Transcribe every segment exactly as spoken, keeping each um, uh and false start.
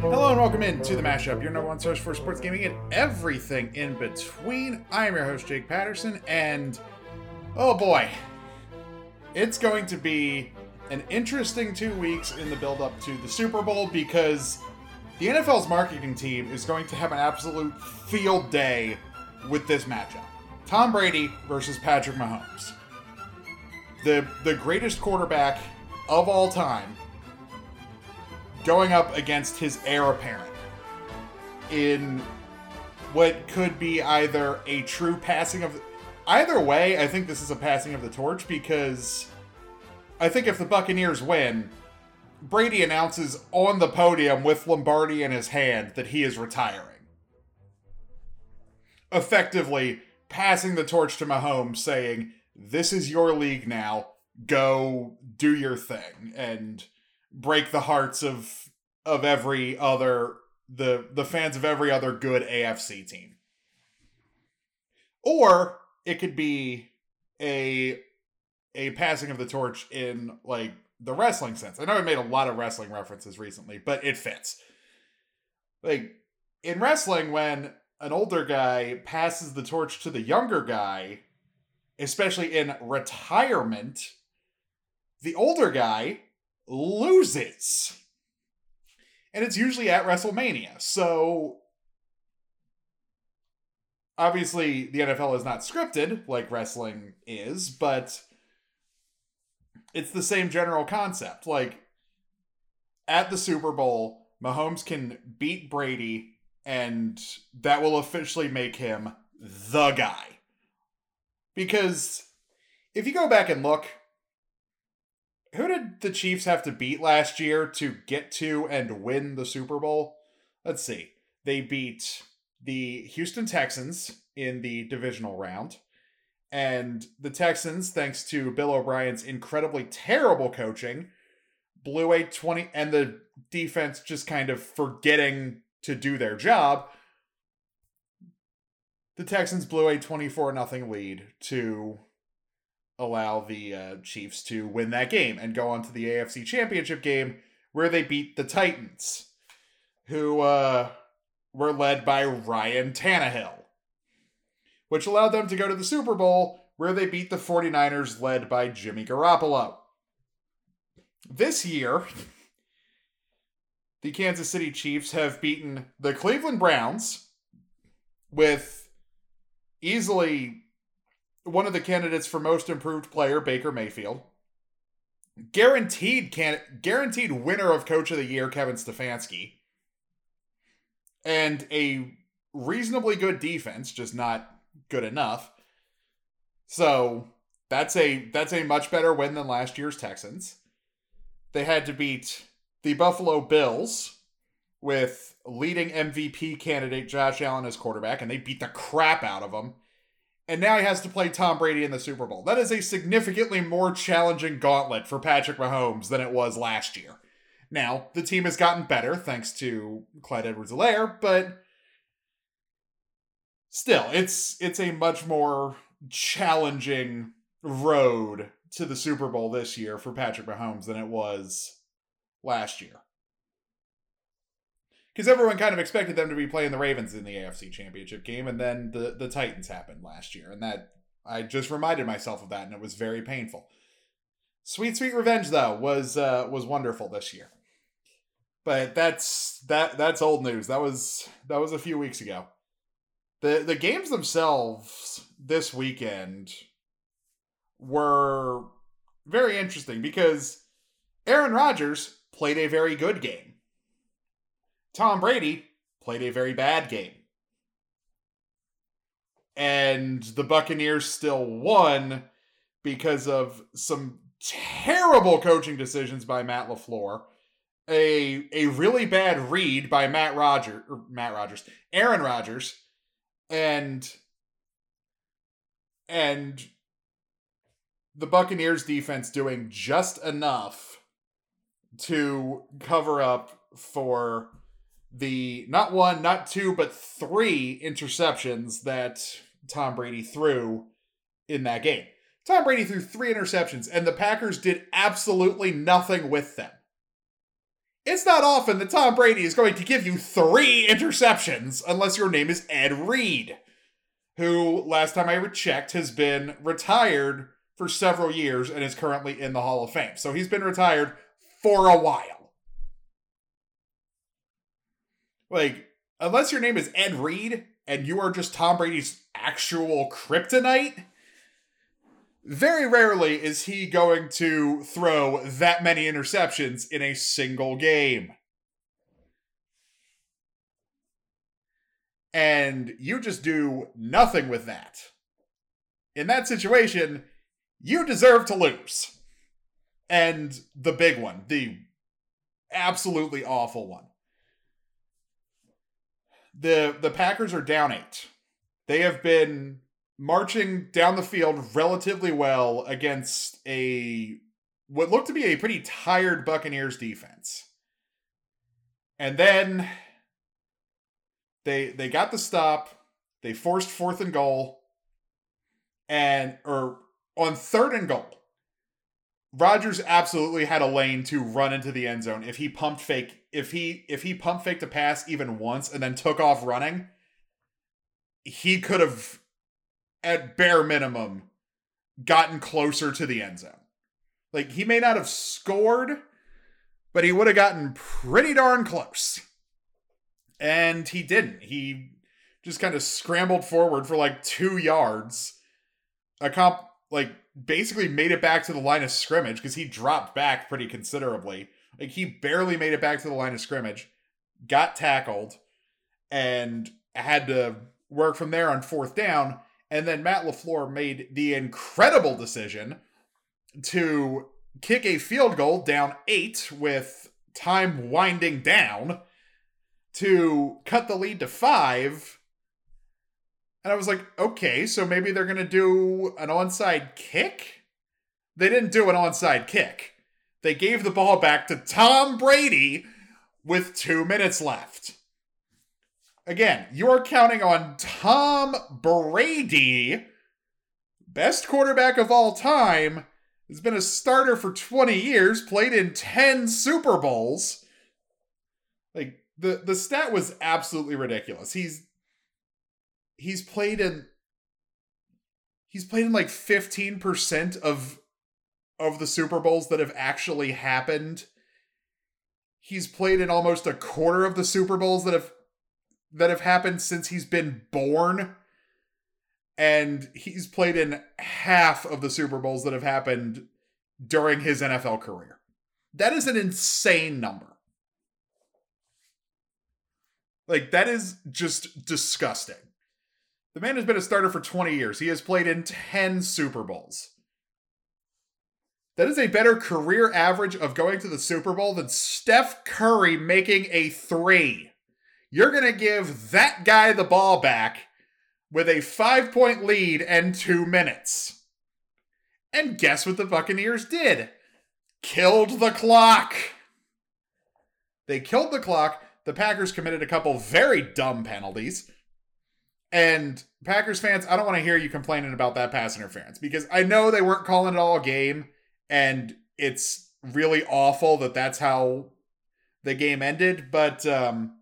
Hello and welcome in to The Mashup, your number one source for sports gaming and everything in between. I am your host, Jake Patterson, and oh boy, it's going to be an interesting two weeks in the build-up to the Super Bowl because the N F L's marketing team is going to have an absolute field day with this matchup. Tom Brady versus Patrick Mahomes. The, the greatest quarterback of all time going up against his heir apparent in what could be either a true passing of... Either way, I think this is a passing of the torch because I think if the Buccaneers win, Brady announces on the podium with Lombardi in his hand that he is retiring. Effectively passing the torch to Mahomes, saying, this is your league now. Go do your thing and break the hearts of of every other the the fans of every other good A F C team. Or it could be a a passing of the torch in like the wrestling sense. I know I made a lot of wrestling references recently, but it fits. Like in wrestling, when an older guy passes the torch to the younger guy, especially in retirement, the older guy loses. And it's usually at WrestleMania. So obviously the N F L is not scripted like wrestling is, but it's the same general concept. Like at the Super Bowl, Mahomes can beat Brady and that will officially make him the guy. Because if you go back and look, who did the Chiefs have to beat last year to get to and win the Super Bowl? Let's see. They beat the Houston Texans in the divisional round. And the Texans, thanks to Bill O'Brien's incredibly terrible coaching, blew a twenty, and the defense just kind of forgetting to do their job. The Texans blew a twenty-four nothing lead to allow the uh, Chiefs to win that game and go on to the A F C Championship game where they beat the Titans, who uh, were led by Ryan Tannehill, which allowed them to go to the Super Bowl, where they beat the forty-niners led by Jimmy Garoppolo. This year, the Kansas City Chiefs have beaten the Cleveland Browns with easily one of the candidates for most improved player, Baker Mayfield. Guaranteed can- guaranteed winner of Coach of the Year, Kevin Stefanski. And a reasonably good defense, just not good enough. So that's a that's a much better win than last year's Texans. They had to beat the Buffalo Bills with leading M V P candidate Josh Allen as quarterback, and they beat the crap out of him. And now he has to play Tom Brady in the Super Bowl. That is a significantly more challenging gauntlet for Patrick Mahomes than it was last year. Now, the team has gotten better thanks to Clyde Edwards-Helaire, but still, it's it's a much more challenging road to the Super Bowl this year for Patrick Mahomes than it was last year. Because everyone kind of expected them to be playing the Ravens in the A F C Championship game, and then the, the Titans happened last year. And that I just reminded myself of that, and it was very painful. Sweet, sweet revenge, though, was uh, was wonderful this year. But that's that that's old news. That was that was a few weeks ago. The the games themselves this weekend were very interesting because Aaron Rodgers played a very good game. Tom Brady played a very bad game. And the Buccaneers still won because of some terrible coaching decisions by Matt LaFleur. A a really bad read by Matt Rodgers, or Matt Rodgers, Aaron Rodgers. And and the Buccaneers defense doing just enough to cover up for the not one, not two, but three interceptions that Tom Brady threw in that game. Tom Brady threw three interceptions, and the Packers did absolutely nothing with them. It's not often that Tom Brady is going to give you three interceptions unless your name is Ed Reed, who, last time I checked, has been retired for several years and is currently in the Hall of Fame. So he's been retired for a while. Like, unless your name is Ed Reed and you are just Tom Brady's actual kryptonite, very rarely is he going to throw that many interceptions in a single game. And you just do nothing with that. In that situation, you deserve to lose. And the big one, the absolutely awful one. The, the Packers are down eight. They have been marching down the field relatively well against a what looked to be a pretty tired Buccaneers defense. And then they they got the stop. They forced fourth and goal. And or on third and goal, Rodgers absolutely had a lane to run into the end zone. If he pumped fake, if he if he pump faked a pass even once and then took off running, he could have, at bare minimum, gotten closer to the end zone. Like, he may not have scored, but he would have gotten pretty darn close. And he didn't. He just kind of scrambled forward for like two yards. A comp, like, basically made it back to the line of scrimmage because he dropped back pretty considerably. Like, he barely made it back to the line of scrimmage, got tackled, and had to work from there on fourth down. And then Matt LaFleur made the incredible decision to kick a field goal down eight with time winding down to cut the lead to five. And I was like, okay, so maybe they're going to do an onside kick? They didn't do an onside kick. They gave the ball back to Tom Brady with two minutes left. Again, you're counting on Tom Brady, best quarterback of all time, has been a starter for twenty years, played in ten Super Bowls. Like, the, the stat was absolutely ridiculous. He's he's played in he's played in like fifteen percent of of the Super Bowls that have actually happened. He's played in almost a quarter of the Super Bowls that have that have happened since he's been born. And he's played in half of the Super Bowls that have happened during his N F L career. That is an insane number. Like, that is just disgusting. The man has been a starter for twenty years. He has played in ten Super Bowls. That is a better career average of going to the Super Bowl than Steph Curry making a three. You're going to give that guy the ball back with a five-point lead and two minutes. And guess what the Buccaneers did? Killed the clock. They killed the clock. The Packers committed a couple very dumb penalties. And Packers fans, I don't want to hear you complaining about that pass interference, because I know they weren't calling it all game, and it's really awful that that's how the game ended, but um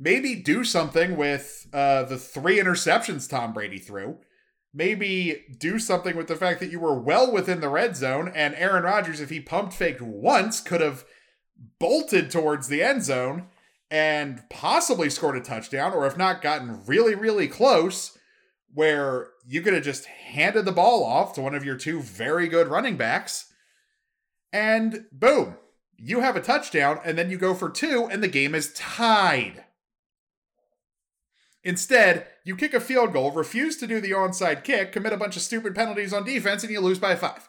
maybe do something with uh, the three interceptions Tom Brady threw. Maybe do something with the fact that you were well within the red zone, and Aaron Rodgers, if he pumped faked once, could have bolted towards the end zone and possibly scored a touchdown, or if not, gotten really, really close, where you could have just handed the ball off to one of your two very good running backs, and boom, you have a touchdown, and then you go for two, and the game is tied. Instead, you kick a field goal, refuse to do the onside kick, commit a bunch of stupid penalties on defense, and you lose by five.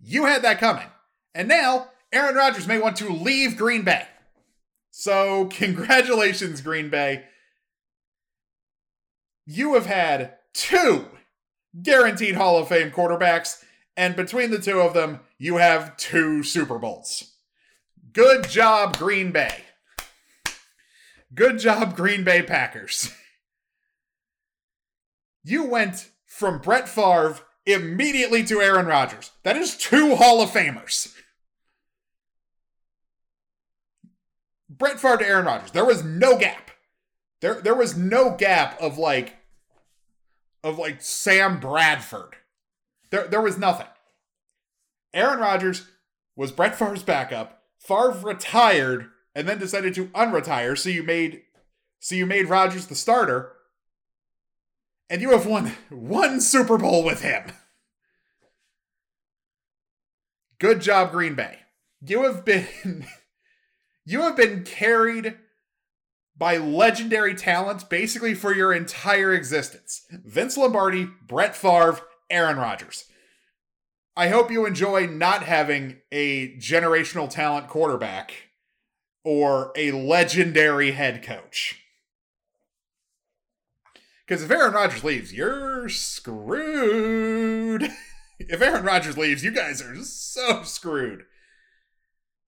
You had that coming. And now, Aaron Rodgers may want to leave Green Bay. So, congratulations, Green Bay. You have had two guaranteed Hall of Fame quarterbacks, and between the two of them, you have two Super Bowls. Good job, Green Bay. Good job, Green Bay Packers. You went from Brett Favre immediately to Aaron Rodgers. That is two Hall of Famers. Brett Favre to Aaron Rodgers, there was no gap. There there was no gap of like of like Sam Bradford. There there was nothing. Aaron Rodgers was Brett Favre's backup. Favre retired and then decided to unretire, so you made so you made Rodgers the starter, and you have won one Super Bowl with him. Good job, Green Bay. You have been you have been carried by legendary talent basically for your entire existence. Vince Lombardi, Brett Favre, Aaron Rodgers. I hope you enjoy not having a generational talent quarterback or a legendary head coach. Because if Aaron Rodgers leaves, you're screwed. If Aaron Rodgers leaves, you guys are so screwed.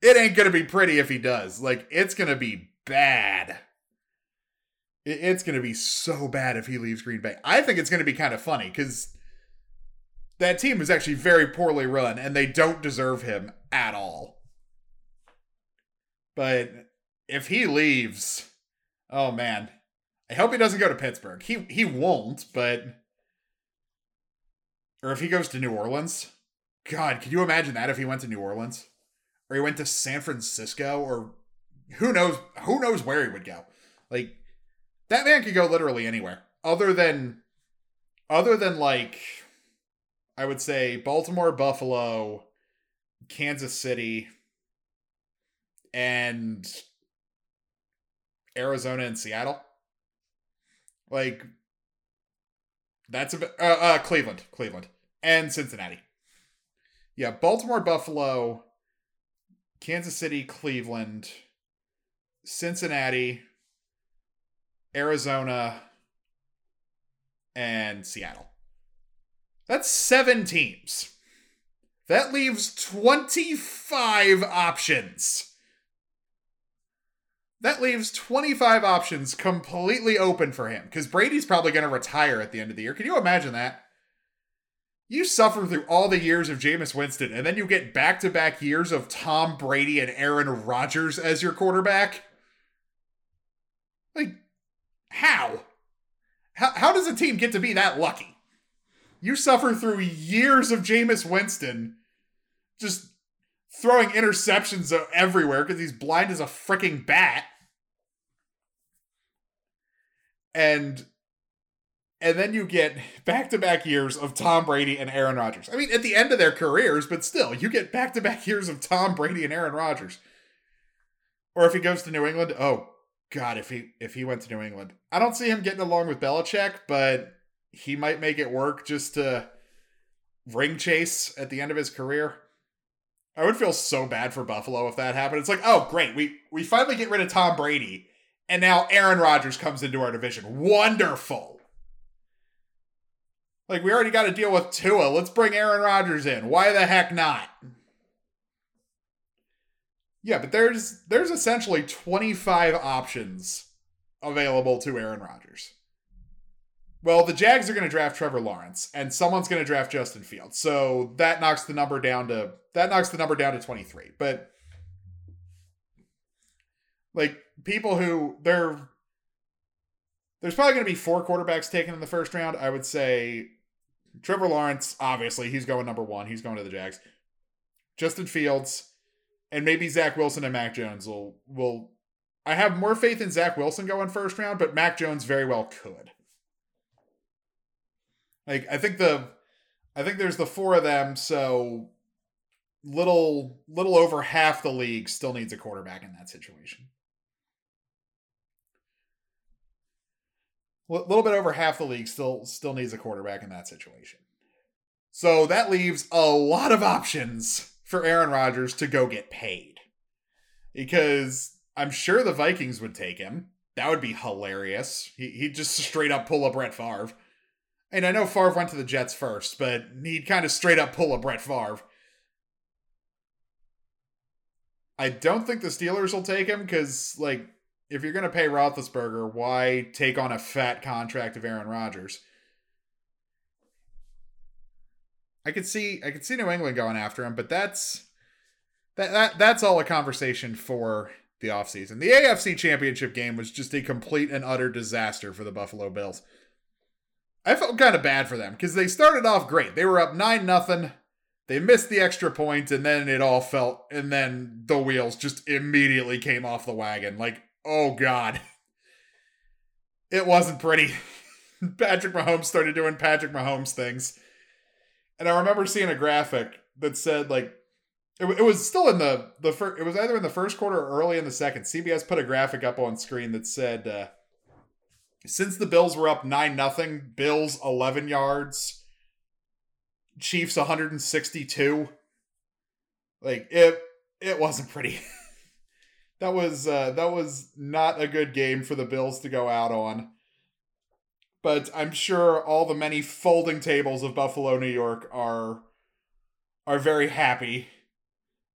It ain't going to be pretty if he does. Like, it's going to be bad. It's going to be so bad if he leaves Green Bay. I think it's going to be kind of funny because that team is actually very poorly run and they don't deserve him at all. But if he leaves, oh man, I hope he doesn't go to Pittsburgh. He he won't, but... Or if he goes to New Orleans. God, could you imagine that if he went to New Orleans? Or he went to San Francisco, or who knows, who knows where he would go. Like, that man could go literally anywhere. Other than, other than like, I would say Baltimore, Buffalo, Kansas City, and Arizona and Seattle. Like, that's a bit, uh, uh, Cleveland, Cleveland, and Cincinnati. Yeah, Baltimore, Buffalo, Kansas City, Cleveland, Cincinnati, Arizona, and Seattle. That's seven teams. That leaves twenty-five options. That leaves twenty-five options completely open for him, because Brady's probably going to retire at the end of the year. Can you imagine that? You suffer through all the years of Jameis Winston, and then you get back-to-back years of Tom Brady and Aaron Rodgers as your quarterback? Like, how? How, how does a team get to be that lucky? You suffer through years of Jameis Winston just throwing interceptions everywhere because he's blind as a freaking bat. And... And then you get back-to-back years of Tom Brady and Aaron Rodgers. I mean, at the end of their careers, but still, you get back-to-back years of Tom Brady and Aaron Rodgers. Or if he goes to New England, oh, God, if he if he went to New England. I don't see him getting along with Belichick, but he might make it work just to ring chase at the end of his career. I would feel so bad for Buffalo if that happened. It's like, oh, great, we, we finally get rid of Tom Brady, and now Aaron Rodgers comes into our division. Wonderful! Like, we already got to deal with Tua. Let's bring Aaron Rodgers in. Why the heck not? Yeah, but there's there's essentially twenty-five options available to Aaron Rodgers. Well, the Jags are going to draft Trevor Lawrence, and someone's going to draft Justin Fields. So that knocks the number down to that knocks the number down to twenty-three. But like people who they're there's probably going to be four quarterbacks taken in the first round. I would say Trevor Lawrence, obviously, he's going number one. He's going to the Jags. Justin Fields, and maybe Zach Wilson and Mac Jones will... will. I have more faith in Zach Wilson going first round, but Mac Jones very well could. Like, I think the... I think there's the four of them, so little, little over half the league still needs a quarterback in that situation. A little bit over half the league still still needs a quarterback in that situation. So that leaves a lot of options for Aaron Rodgers to go get paid. Because I'm sure the Vikings would take him. That would be hilarious. He, he'd just straight up pull a Brett Favre. And I know Favre went to the Jets first, but he'd kind of straight up pull a Brett Favre. I don't think the Steelers will take him because, like, if you're going to pay Roethlisberger, why take on a fat contract of Aaron Rodgers? I could see, I could see New England going after him, but that's that, that that's all a conversation for the offseason. The A F C Championship game was just a complete and utter disaster for the Buffalo Bills. I felt kind of bad for them because they started off great. They were up nine nothing. They missed the extra point, and then it all felt, and then the wheels just immediately came off the wagon. Like, oh, God. It wasn't pretty. Patrick Mahomes started doing Patrick Mahomes things. And I remember seeing a graphic that said, like, it, it was still in the, the fir- it was either in the first quarter or early in the second. C B S put a graphic up on screen that said, uh, since the Bills were up nine nothing, Bills eleven yards, Chiefs one hundred sixty-two. Like, it it wasn't pretty. That was uh, that was not a good game for the Bills to go out on. But I'm sure all the many folding tables of Buffalo, New York are are very happy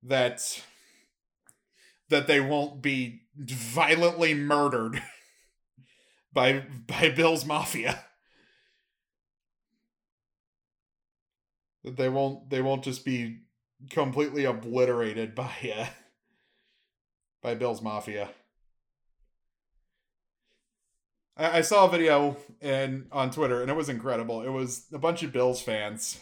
that that they won't be violently murdered by by Bills Mafia. That they won't they won't just be completely obliterated by uh, by Bills Mafia. I, I saw a video in on Twitter, and it was incredible. It was a bunch of Bills fans,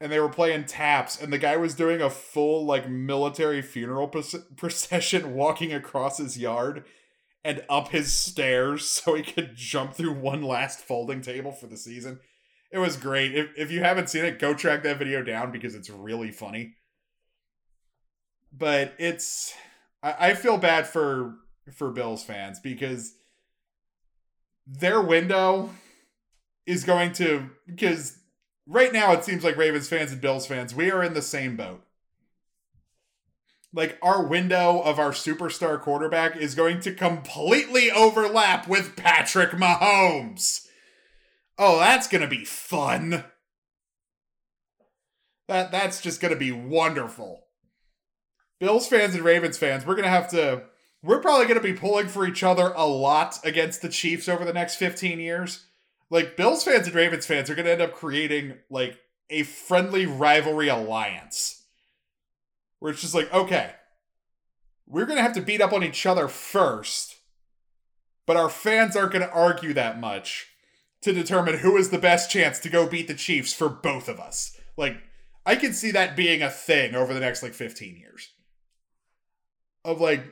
and they were playing taps, and the guy was doing a full like military funeral procession, walking across his yard and up his stairs so he could jump through one last folding table for the season. It was great. If if you haven't seen it, go track that video down because it's really funny. But it's... I, I feel bad for, for Bills fans because their window is going to... Because right now it seems like Ravens fans and Bills fans, we are in the same boat. Like, our window of our superstar quarterback is going to completely overlap with Patrick Mahomes. Oh, that's going to be fun. That that's just going to be wonderful. Bills fans and Ravens fans, we're going to have to, we're probably going to be pulling for each other a lot against the Chiefs over the next fifteen years. Like, Bills fans and Ravens fans are going to end up creating, like, a friendly rivalry alliance. Where it's just like, okay, we're going to have to beat up on each other first. But our fans aren't going to argue that much to determine who is the best chance to go beat the Chiefs for both of us. Like, I can see that being a thing over the next, like, fifteen years. Of, like,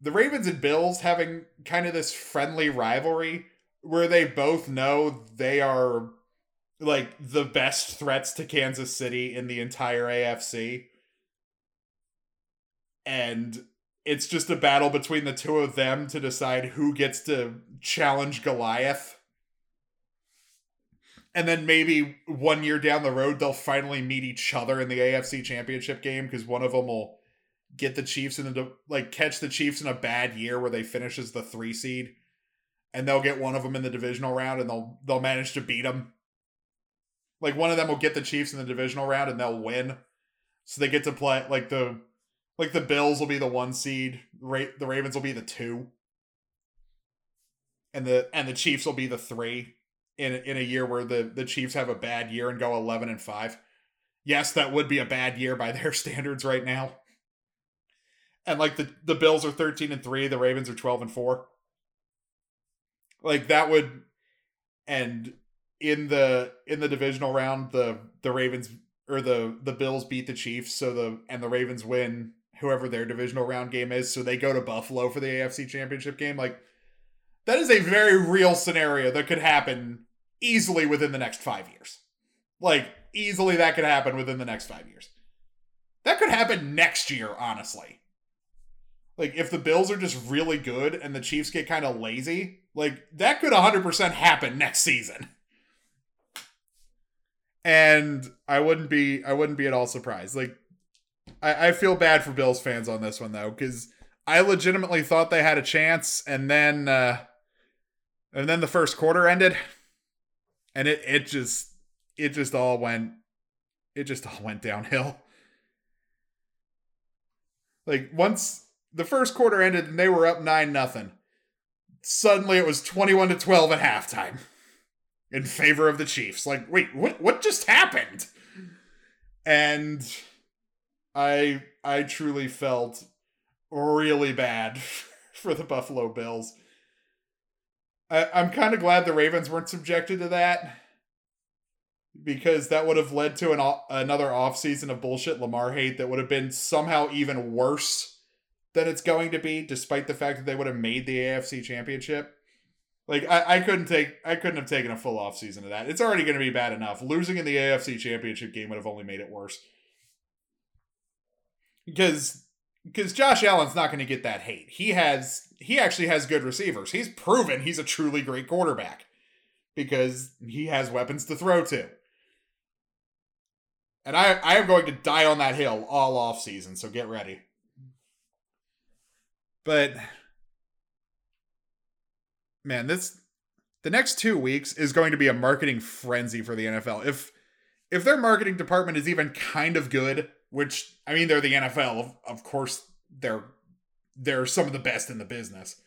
the Ravens and Bills having kind of this friendly rivalry where they both know they are, like, the best threats to Kansas City in the entire A F C. And it's just a battle between the two of them to decide who gets to challenge Goliath. And then maybe one year down the road, they'll finally meet each other in the A F C Championship game because one of them will get the Chiefs in a, like, catch the Chiefs in a bad year where they finish as the three seed, and they'll get one of them in the divisional round and they'll they'll manage to beat them. Like, one of them will get the Chiefs in the divisional round and they'll win, so they get to play like the like the Bills will be the one seed, Ra- the Ravens will be the two, and the and the Chiefs will be the three. In in a year where the, the Chiefs have a bad year and go eleven and five. Yes, that would be a bad year by their standards right now. And like the, the Bills are thirteen and three, the Ravens are twelve and four. Like, that would, and in the in the divisional round, the the Ravens or the the Bills beat the Chiefs, so the and the Ravens win whoever their divisional round game is, so they go to Buffalo for the A F C Championship game. Like, that is a very real scenario that could happen easily within the next five years. Like, easily that could happen within the next five years. That could happen next year, honestly. Like, if the Bills are just really good and the Chiefs get kind of lazy, like, that could one hundred percent happen next season. And I wouldn't be, I wouldn't be at all surprised. Like, I, I feel bad for Bills fans on this one, though, because I legitimately thought they had a chance, and then... Uh, And then the first quarter ended, and it, it just it just all went it just all went downhill. Like, once the first quarter ended and they were up nine nothing, suddenly it was twenty-one to twelve at halftime in favor of the Chiefs. Like, wait, what what just happened? And I I truly felt really bad for the Buffalo Bills. I, I'm kind of glad the Ravens weren't subjected to that, because that would have led to an another offseason of bullshit Lamar hate that would have been somehow even worse than it's going to be, despite the fact that they would have made the A F C Championship. Like, I, I couldn't take I couldn't have taken a full offseason of that. It's already going to be bad enough. Losing in the A F C Championship game would have only made it worse. Because because Josh Allen's not going to get that hate. He has he actually has good receivers. He's proven he's a truly great quarterback because he has weapons to throw to. And I, I am going to die on that hill all offseason, so get ready. But man, this the next two weeks is going to be a marketing frenzy for the N F L. If if their marketing department is even kind of good, which, I mean, they're the N F L. Of, of course, they're they're some of the best in the business.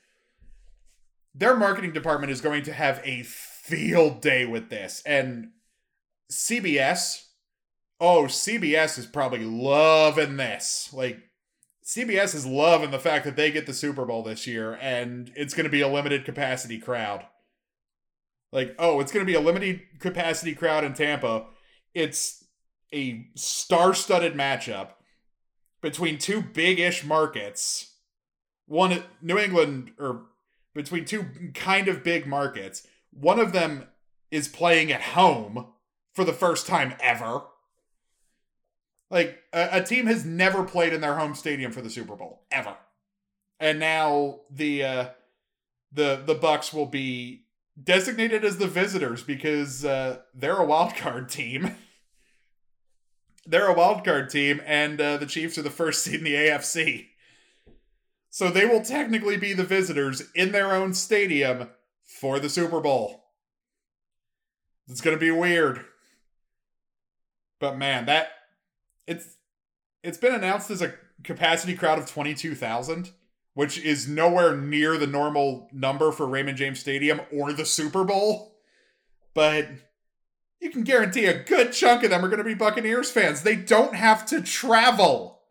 Their marketing department is going to have a field day with this. And C B S, oh, C B S is probably loving this. Like, C B S is loving the fact that they get the Super Bowl this year, and it's going to be a limited capacity crowd. Like, oh, it's going to be a limited capacity crowd in Tampa. It's a star-studded matchup between two big-ish markets. One, New England, or between two kind of big markets. One of them is playing at home for the first time ever. Like, a, a team has never played in their home stadium for the Super Bowl, ever. And now the uh, the the Bucs will be designated as the visitors because uh, they're a wild card team. They're a wild card team, and uh, the Chiefs are the first seed in the A F C. So they will technically be the visitors in their own stadium for the Super Bowl. It's going to be weird. But man, that... It's it's been announced as a capacity crowd of twenty-two thousand, which is nowhere near the normal number for Raymond James Stadium or the Super Bowl. But you can guarantee a good chunk of them are going to be Buccaneers fans. They don't have to travel.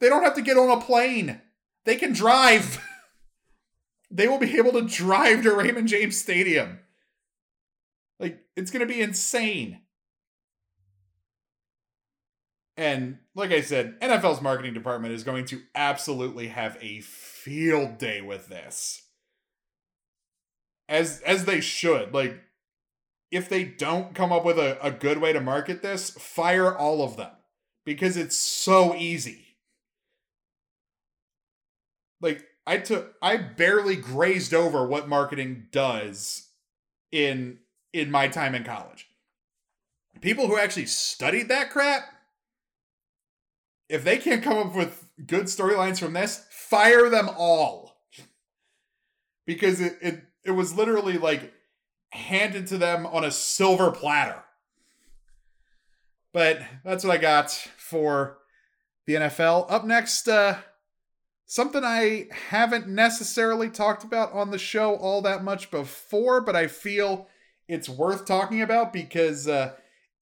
They don't have to get on a plane. They can drive. They will be able to drive to Raymond James Stadium. Like, it's going to be insane. And like I said, N F L's marketing department is going to absolutely have a field day with this. As as they should. Like, if they don't come up with a, a good way to market this, fire all of them. Because it's so easy. Like, I took I barely grazed over what marketing does in in my time in college. People who actually studied that crap, if they can't come up with good storylines from this, fire them all. Because it, it, it was literally like handed to them on a silver platter. But that's what I got for the N F L. Up next, uh, something I haven't necessarily talked about on the show all that much before, but I feel it's worth talking about because uh,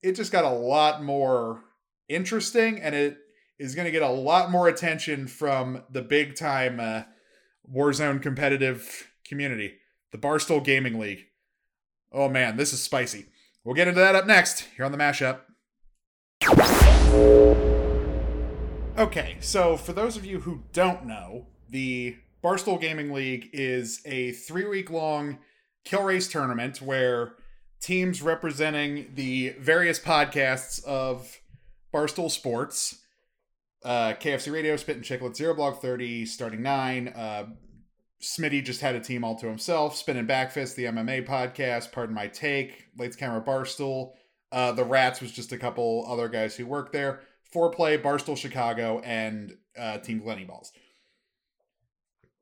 it just got a lot more interesting, and it is going to get a lot more attention from the big-time uh, Warzone competitive community, the Barstool Gaming League. Oh, man, this is spicy. We'll get into that up next here on The Mashup. Okay, so for those of you who don't know, the Barstool Gaming League is a three-week-long kill race tournament where teams representing the various podcasts of Barstool Sports... Uh, K F C Radio, Spit and Chicklets, Zero Blog thirty, Starting Nine. Uh, Smitty just had a team all to himself. Spin and Backfist, the M M A podcast, Pardon My Take, Late's Camera Barstool. Uh, the Rats was just a couple other guys who work there. Foreplay, Barstool Chicago, and uh, Team Lenny Balls.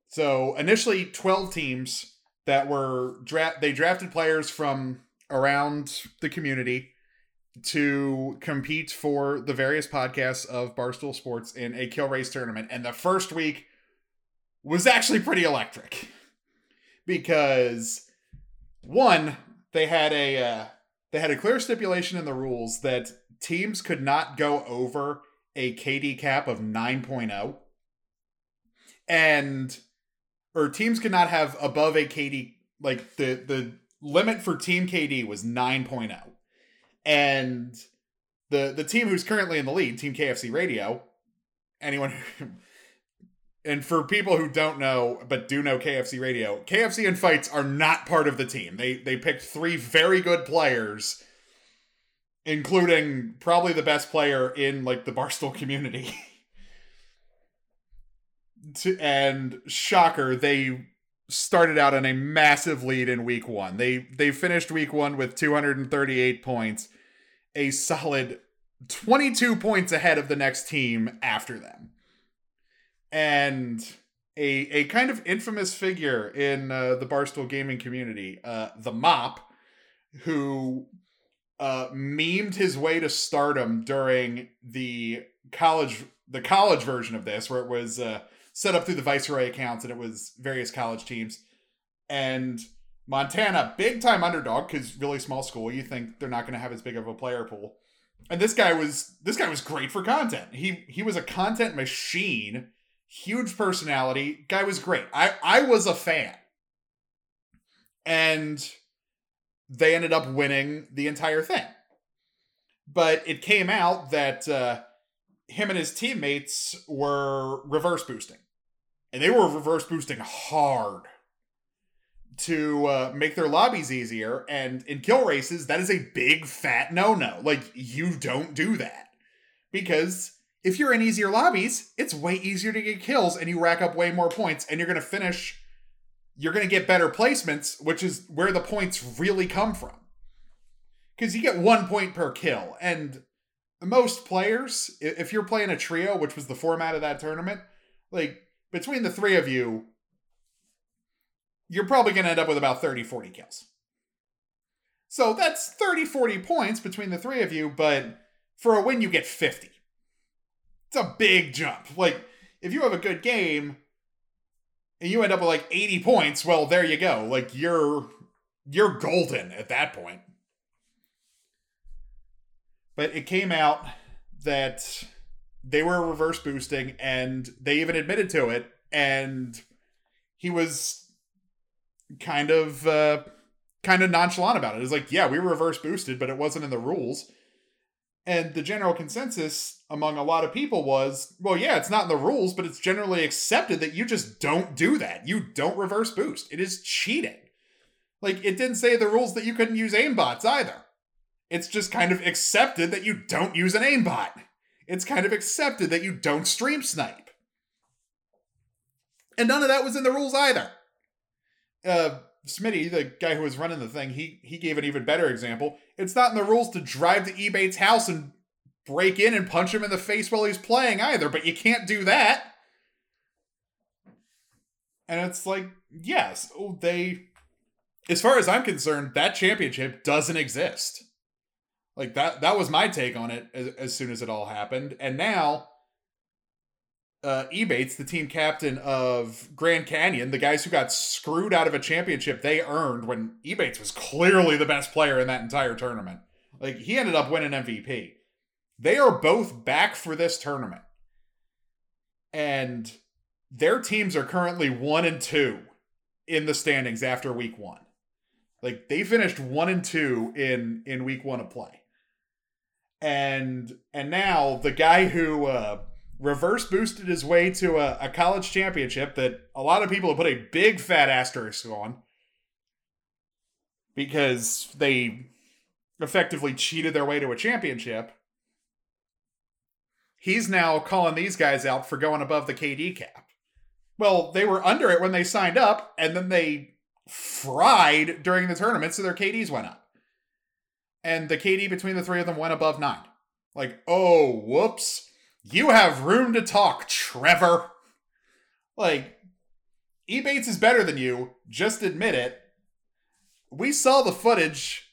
So initially twelve teams that were draft. They drafted players from around the community to compete for the various podcasts of Barstool Sports in a kill race tournament. And the first week was actually pretty electric because one, they had a, uh, they had a clear stipulation in the rules that teams could not go over a K D cap of nine point oh. and or teams could not have above a K D, like the the limit for team K D was nine point oh. And the the team who's currently in the lead, Team K F C Radio, anyone who, and for people who don't know but do know K F C Radio, K F C and Fights are not part of the team. They they picked three very good players, including probably the best player in like the Barstool community. to, and shocker, they started out on a massive lead in week one. They they finished week one with two hundred thirty-eight points, a solid twenty-two points ahead of the next team after them. And a a kind of infamous figure in uh, the Barstool gaming community, uh, the Mop, who uh, memed his way to stardom during the college the college version of this, where it was uh, set up through the Viceroy accounts and it was various college teams. And Montana, big time underdog, because really small school, you think they're not going to have as big of a player pool. And this guy was this guy was great for content. He he was a content machine, huge personality. Guy was great. I I was a fan. And they ended up winning the entire thing. But it came out that uh, him and his teammates were reverse boosting. And they were reverse boosting hard to uh, make their lobbies easier. And in kill races, that is a big fat no-no. Like, you don't do that. Because if you're in easier lobbies, it's way easier to get kills and you rack up way more points and you're going to finish, you're going to get better placements, which is where the points really come from. Because you get one point per kill. And most players, if you're playing a trio, which was the format of that tournament, like, between the three of you, you're probably going to end up with about thirty, forty kills. So that's thirty, forty points between the three of you, but for a win, you get fifty. It's a big jump. Like, if you have a good game and you end up with like eighty points, well, there you go. Like, you're, you're golden at that point. But it came out that they were reverse boosting and they even admitted to it. And he was kind of uh kind of nonchalant about it. It's like, yeah, we reverse boosted, but it wasn't in the rules. And the general consensus among a lot of people was, well, yeah, it's not in the rules, but it's generally accepted that you just don't do that. You don't reverse boost. It is cheating. Like, it didn't say in the rules that you couldn't use aimbots either. It's just kind of accepted that you don't use an aimbot. It's kind of accepted that you don't stream snipe. And none of that was in the rules either. Uh, Smitty, the guy who was running the thing, he he gave an even better example. It's not in the rules to drive to eBates' house and break in and punch him in the face while he's playing either, but you can't do that. And it's like, yes, oh, they, as far as I'm concerned, that championship doesn't exist. Like, that that was my take on it as, as soon as it all happened. And now, Uh, Ebates, the team captain of Grand Canyon, the guys who got screwed out of a championship they earned when Ebates was clearly the best player in that entire tournament. Like, he ended up winning M V P. They are both back for this tournament. And their teams are currently one and two in the standings after week one. Like, they finished one and two in, in week one of play. And, and now the guy who, uh, reverse boosted his way to a, a college championship that a lot of people have put a big fat asterisk on because they effectively cheated their way to a championship. He's now calling these guys out for going above the K D cap. Well, they were under it when they signed up, and then they fried during the tournament, so their K Ds went up. And the K D between the three of them went above nine. Like, oh, whoops. You have room to talk, Trevor. Like, Ebates is better than you. Just admit it. We saw the footage.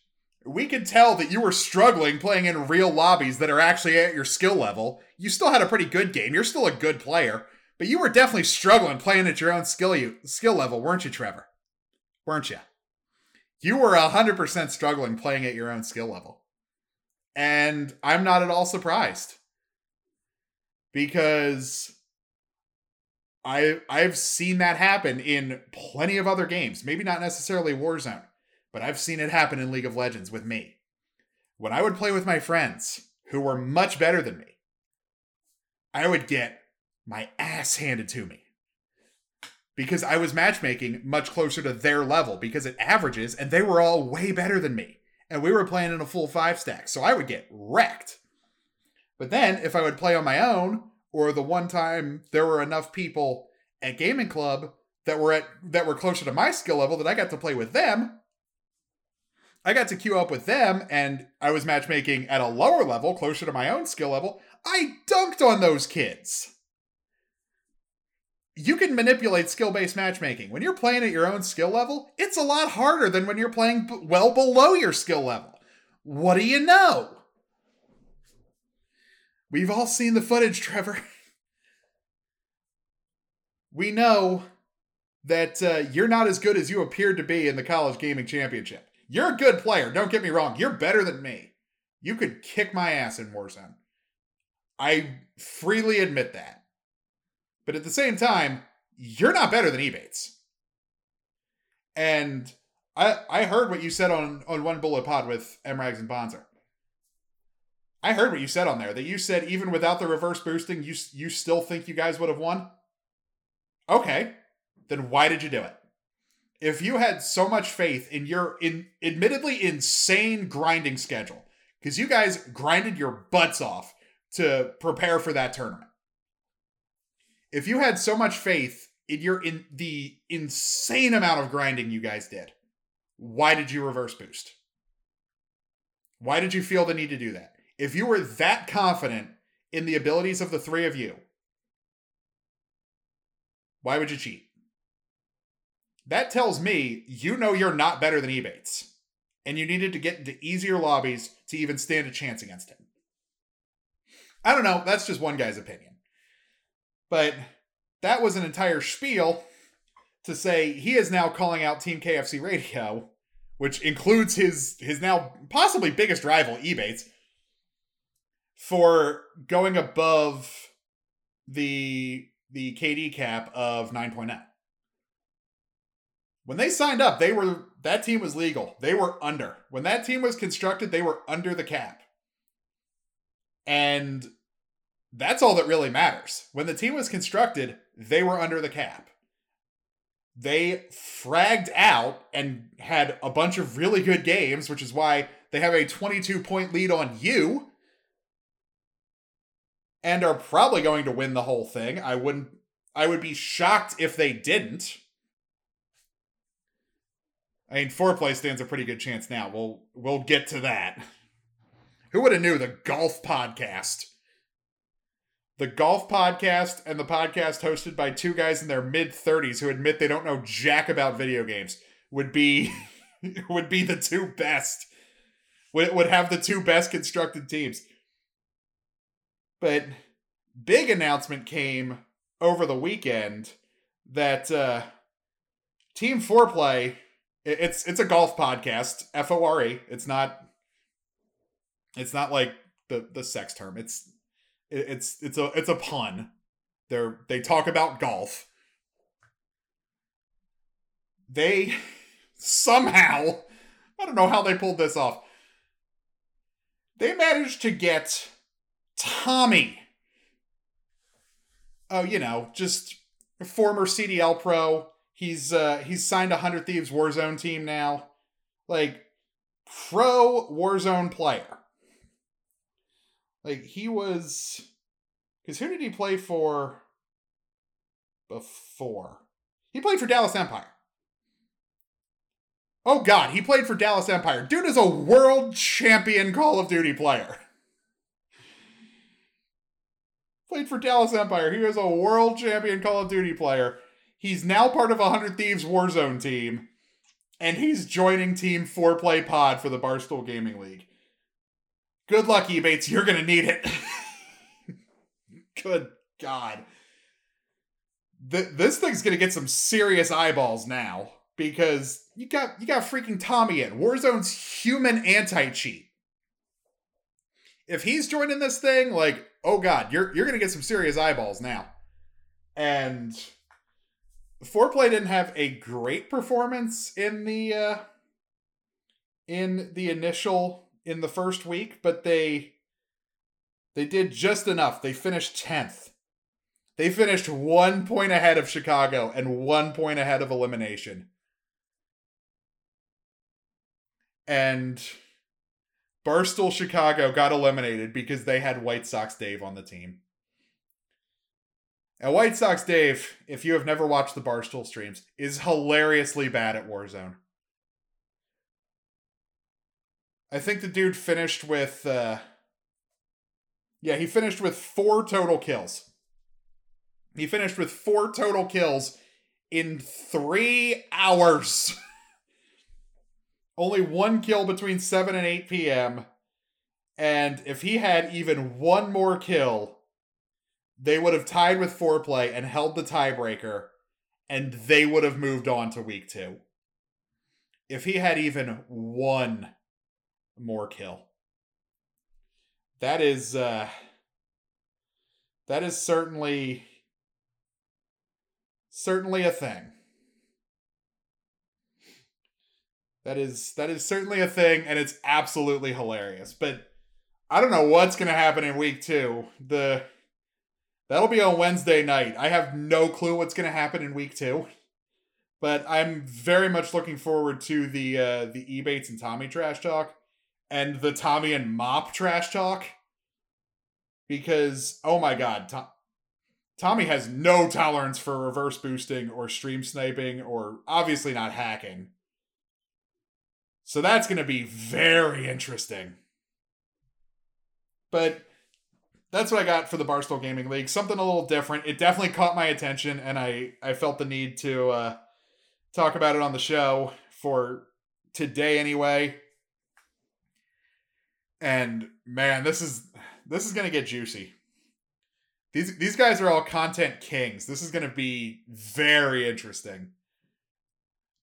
We could tell that you were struggling playing in real lobbies that are actually at your skill level. You still had a pretty good game. You're still a good player. But you were definitely struggling playing at your own skill you, skill level, weren't you, Trevor? Weren't you? You were one hundred percent struggling playing at your own skill level. And I'm not at all surprised. Because I I've seen that happen in plenty of other games. Maybe not necessarily Warzone, but I've seen it happen in League of Legends with me. When I would play with my friends who were much better than me, I would get my ass handed to me because I was matchmaking much closer to their level because it averages, and they were all way better than me. And we were playing in a full five stack, so I would get wrecked. But then if I would play on my own, or the one time there were enough people at Gaming Club that were at that were closer to my skill level that I got to play with them, I got to queue up with them, and I was matchmaking at a lower level, closer to my own skill level. I dunked on those kids. You can manipulate skill-based matchmaking. When you're playing at your own skill level, it's a lot harder than when you're playing b- well below your skill level. What do you know? We've all seen the footage, Trevor. We know that uh, you're not as good as you appeared to be in the College Gaming Championship. You're a good player. Don't get me wrong. You're better than me. You could kick my ass in Warzone. I freely admit that. But at the same time, you're not better than Ebates. And I I heard what you said on, on One Bullet Pod with Emrags and Bonzer. I heard what you said on there, that you said even without the reverse boosting, you you still think you guys would have won? Okay, then why did you do it? If you had so much faith in your in admittedly insane grinding schedule, because you guys grinded your butts off to prepare for that tournament. If you had so much faith in your in the insane amount of grinding you guys did, why did you reverse boost? Why did you feel the need to do that? If you were that confident in the abilities of the three of you, why would you cheat? That tells me you know you're not better than Ebates, and you needed to get into easier lobbies to even stand a chance against him. I don't know. That's just one guy's opinion. But that was an entire spiel to say he is now calling out Team K F C Radio, which includes his, his now possibly biggest rival, Ebates, for going above the the K D cap of nine point oh. When they signed up, they were that team was legal. They were under. When that team was constructed, they were under the cap. And that's all that really matters. When the team was constructed, they were under the cap. They fragged out and had a bunch of really good games, which is why they have a twenty-two point lead on you. And are probably going to win the whole thing. I wouldn't. I would be shocked if they didn't. I mean, Foreplay stands a pretty good chance now. We'll we'll get to that. Who would have knew the golf podcast? The golf podcast and the podcast hosted by two guys in their mid thirties who admit they don't know jack about video games would be would be the two best. Would would have the two best constructed teams. But big announcement came over the weekend that uh, Team Foreplay, it's it's a golf podcast, F O R E. It's not it's not like the, the sex term. It's it's it's a it's a pun. They're they talk about golf. They somehow, I don't know how they pulled this off. They managed to get Tommy. Oh, you know, just a former C D L pro. He's uh, he's signed a one hundred Thieves Warzone team now. Like, pro Warzone player. Like, he was... Because who did he play for before? He played for Dallas Empire. Oh, God, he played for Dallas Empire. Dude is a world champion Call of Duty player. Played for Dallas Empire. He was a world champion Call of Duty player. He's now part of a one hundred Thieves Warzone team. And he's joining Team Foreplay Pod for the Barstool Gaming League. Good luck, Ebates. You're going to need it. Good God. Th- this thing's going to get some serious eyeballs now. Because you got you got freaking Tommy in. Warzone's human anti-cheat. If he's joining this thing, like... Oh, God, you're you're going to get some serious eyeballs now. And Foreplay didn't have a great performance in the uh, in the initial in the first week, but they they did just enough. They finished tenth. They finished one point ahead of Chicago and one point ahead of elimination. And Barstool Chicago got eliminated because they had White Sox Dave on the team. And White Sox Dave, if you have never watched the Barstool streams, is hilariously bad at Warzone. I think the dude finished with... Uh, yeah, he finished with four total kills. He finished with four total kills in three hours. Only one kill between seven and eight p.m. And if he had even one more kill, they would have tied with Foreplay and held the tiebreaker, and they would have moved on to week two. If he had even one more kill. That is, uh, that is certainly, certainly a thing. That is that is certainly a thing, and it's absolutely hilarious. But I don't know what's going to happen in week two. The That'll be on Wednesday night. I have no clue what's going to happen in week two. But I'm very much looking forward to the uh, the Ebates and Tommy trash talk and the Tommy and Mop trash talk. Because, oh my God, Tom, Tommy has no tolerance for reverse boosting or stream sniping or obviously not hacking. So that's going to be very interesting. But that's what I got for the Barstool Gaming League. Something a little different. It definitely caught my attention, and I, I felt the need to uh, talk about it on the show for today anyway. And man, this is this is going to get juicy. These these guys are all content kings. This is going to be very interesting.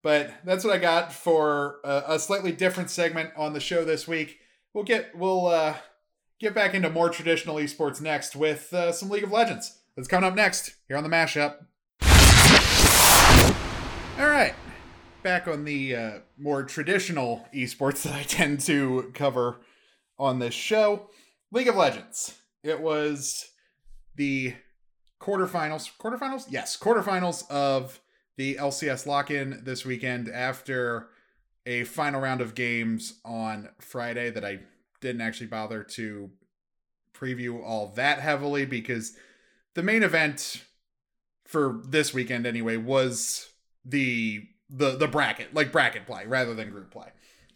But that's what I got for a, a slightly different segment on the show this week. We'll get we'll uh, get back into more traditional esports next with uh, some League of Legends. That's coming up next here on the Mashup. All right, back on the uh, more traditional esports that I tend to cover on this show, League of Legends. It was the quarterfinals. Quarterfinals? Yes, quarterfinals of the L C S lock-in this weekend after a final round of games on Friday that I didn't actually bother to preview all that heavily because the main event for this weekend anyway was the the the bracket, like bracket play rather than group play.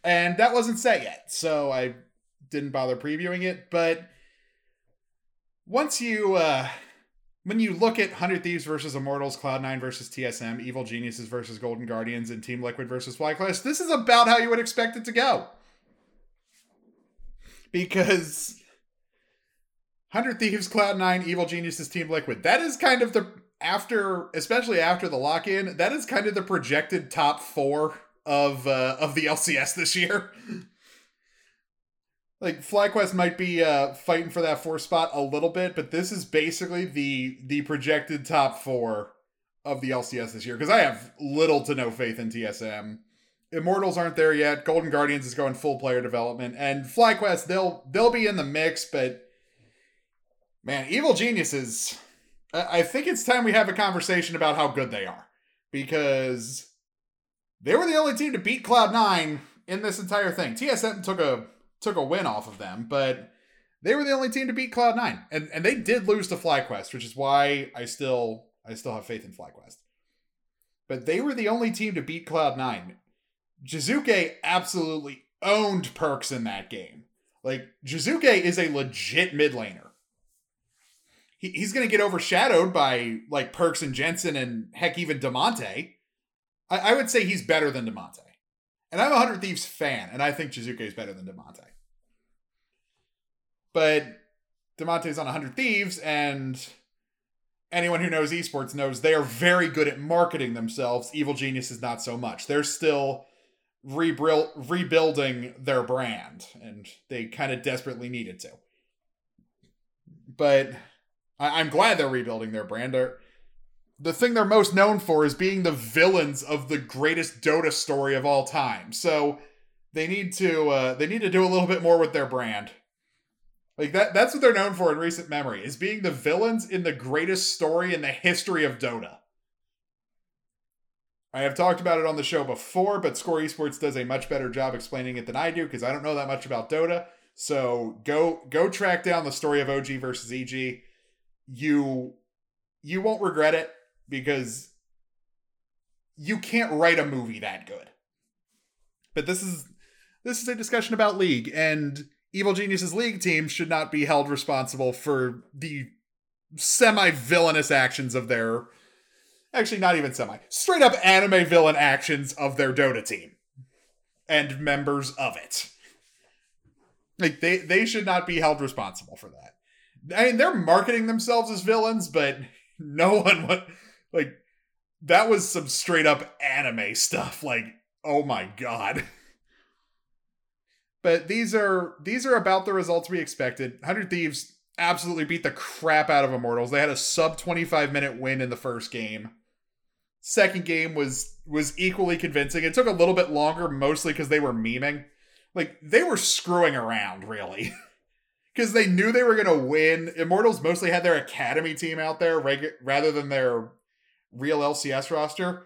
And that wasn't set yet, so I didn't bother previewing it. But once you... uh When you look at one hundred Thieves versus Immortals, Cloud nine versus T S M, Evil Geniuses versus Golden Guardians, and Team Liquid versus FlyQuest, this is about how you would expect it to go. Because one hundred Thieves, Cloud nine, Evil Geniuses, Team Liquid, that is kind of the, after, especially after the lock-in, that is kind of the projected top four of uh, of the L C S this year. Like, FlyQuest might be uh, fighting for that fourth spot a little bit, but this is basically the the projected top four of the L C S this year, because I have little to no faith in T S M. Immortals aren't there yet. Golden Guardians is going full player development. And FlyQuest, they'll they'll be in the mix, but man, Evil Geniuses, I, I think it's time we have a conversation about how good they are, because they were the only team to beat Cloud nine in this entire thing. T S M took a... took a win off of them, but they were the only team to beat Cloud nine. And and they did lose to FlyQuest, which is why I still I still have faith in FlyQuest. But they were the only team to beat Cloud nine. Jiizuke absolutely owned Perks in that game. Like, Jiizuke is a legit mid laner. He, he's going to get overshadowed by, like, Perks and Jensen and, heck, even Demonte. I, I would say he's better than Demonte. And I'm a one hundred Thieves fan, and I think Jiizuke is better than Demonte. But Demonte's on one hundred Thieves, and anyone who knows esports knows they are very good at marketing themselves. Evil Genius is not so much. They're still rebuild, rebuilding their brand, and they kind of desperately needed to. But I- I'm glad they're rebuilding their brand. They're, the thing they're most known for is being the villains of the greatest Dota story of all time. So they need to uh, they need to do a little bit more with their brand. Like that that's what they're known for in recent memory, is being the villains in the greatest story in the history of Dota. I have talked about it on the show before, but Score Esports does a much better job explaining it than I do because I don't know that much about Dota. So go go track down the story of O G versus E G. You you won't regret it, because you can't write a movie that good. But this is this is a discussion about League, and Evil Genius's League team should not be held responsible for the semi-villainous actions of their... Actually, not even semi. Straight up anime villain actions of their Dota team. And members of it. Like, they, they should not be held responsible for that. I mean, they're marketing themselves as villains, but no one would... Like, that was some straight up anime stuff. Like, oh my god. But these are these are about the results we expected. one hundred Thieves absolutely beat the crap out of Immortals. They had a sub twenty-five minute win in the first game. Second game was was equally convincing. It took a little bit longer, mostly because they were memeing. Like, they were screwing around, really. Because they knew they were going to win. Immortals mostly had their academy team out there reg- rather than their real L C S roster.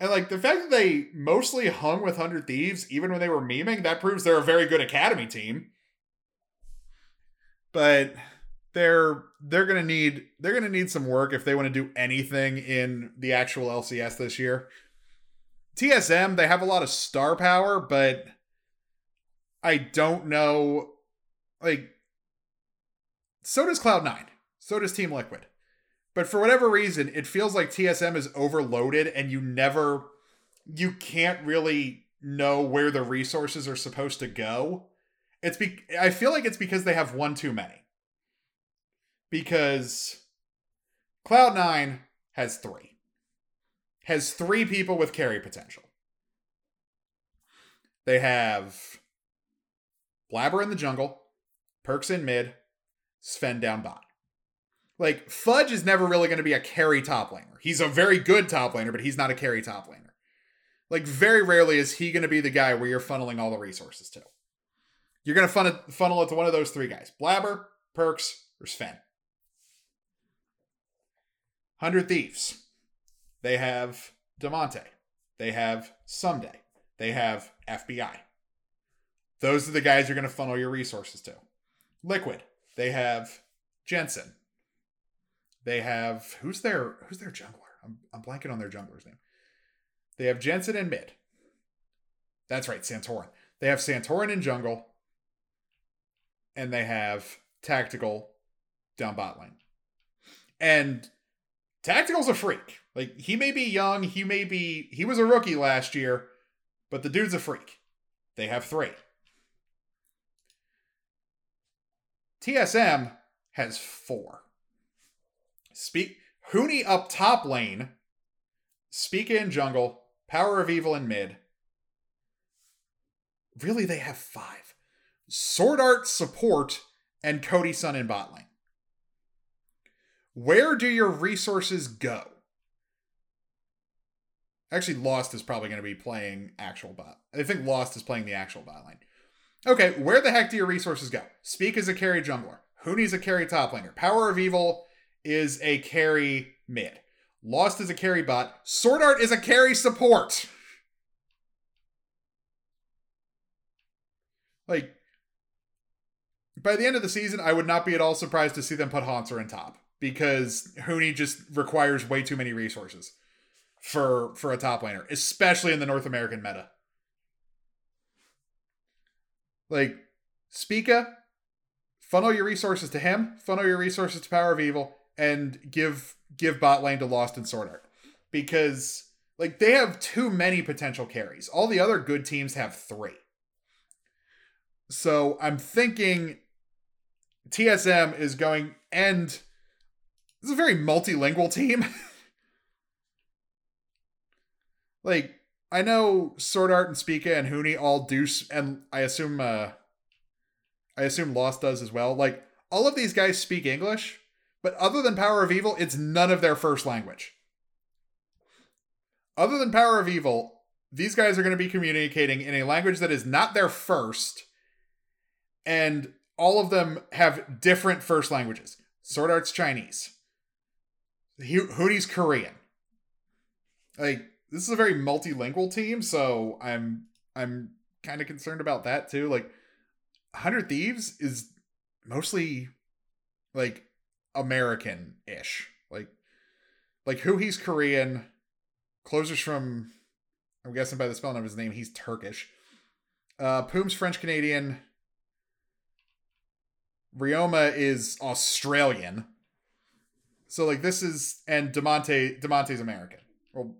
And, like, the fact that they mostly hung with one hundred Thieves, even when they were memeing, that proves they're a very good academy team. But they're they're gonna need they're gonna need some work if they want to do anything in the actual L C S this year. T S M, they have a lot of star power, but I don't know. Like, so does Cloud nine. So does Team Liquid. But for whatever reason, it feels like T S M is overloaded, and you never, you can't really know where the resources are supposed to go. It's be, I feel like it's because they have one too many. Because Cloud nine has three. Has three people with carry potential. They have Blabber in the jungle, Perks in mid, Sven down bot. Like, Fudge is never really going to be a carry top laner. He's a very good top laner, but he's not a carry top laner. Like, very rarely is he going to be the guy where you're funneling all the resources to. You're going to fun- funnel it to one of those three guys. Blabber, Perks, or Sven. one hundred Thieves. They have Damonte. They have Someday. They have F B I. Those are the guys you're going to funnel your resources to. Liquid. They have Jensen. They have, who's their, who's their jungler? I'm, I'm blanking on their jungler's name. They have Jensen in mid. That's right, Santorin. They have Santorin in jungle. And they have Tactical down bot lane. And Tactical's a freak. Like, he may be young. He may be, he was a rookie last year, but the dude's a freak. They have three. T S M has four. Speak Huni up top lane, Spica in jungle, Power of Evil in mid. Really, they have five. Sword Art support and Cody Sun in bot lane. Where do your resources go? Actually, Lost is probably going to be playing actual bot. I think Lost is playing the actual bot lane. Okay, where the heck do your resources go? Spica's a carry jungler. Huni's a carry top laner. Power of Evil is a carry mid. Lost is a carry bot. Sword Art is a carry support. Like, by the end of the season, I would not be at all surprised to see them put Hanser in top, because Huni just requires way too many resources for, for a top laner, especially in the North American meta. Like, Spica, funnel your resources to him, funnel your resources to Power of Evil, and give give bot lane to Lost and Sword Art. Because, like, they have too many potential carries. All the other good teams have three. So I'm thinking T S M is going, and it's a very multilingual team. Like, I know Sword Art and Spica and Huni all do, and I assume uh, I assume Lost does as well. Like, all of these guys speak English. But other than Power of Evil, it's none of their first language. Other than power of evil, these guys are going to be communicating in a language that is not their first. And all of them have different first languages. Sword Art's Chinese. Hootie's Korean. Like, this is a very multilingual team, so I'm I'm kind of concerned about that too. Like, one hundred Thieves is mostly like American-ish. Like, like Hootie's Korean. Closer's from, I'm guessing by the spelling of his name, he's Turkish. Uh, Poom's French-Canadian. Rioma is Australian. So, like, this is... And DeMonte... DeMonte's American. Well,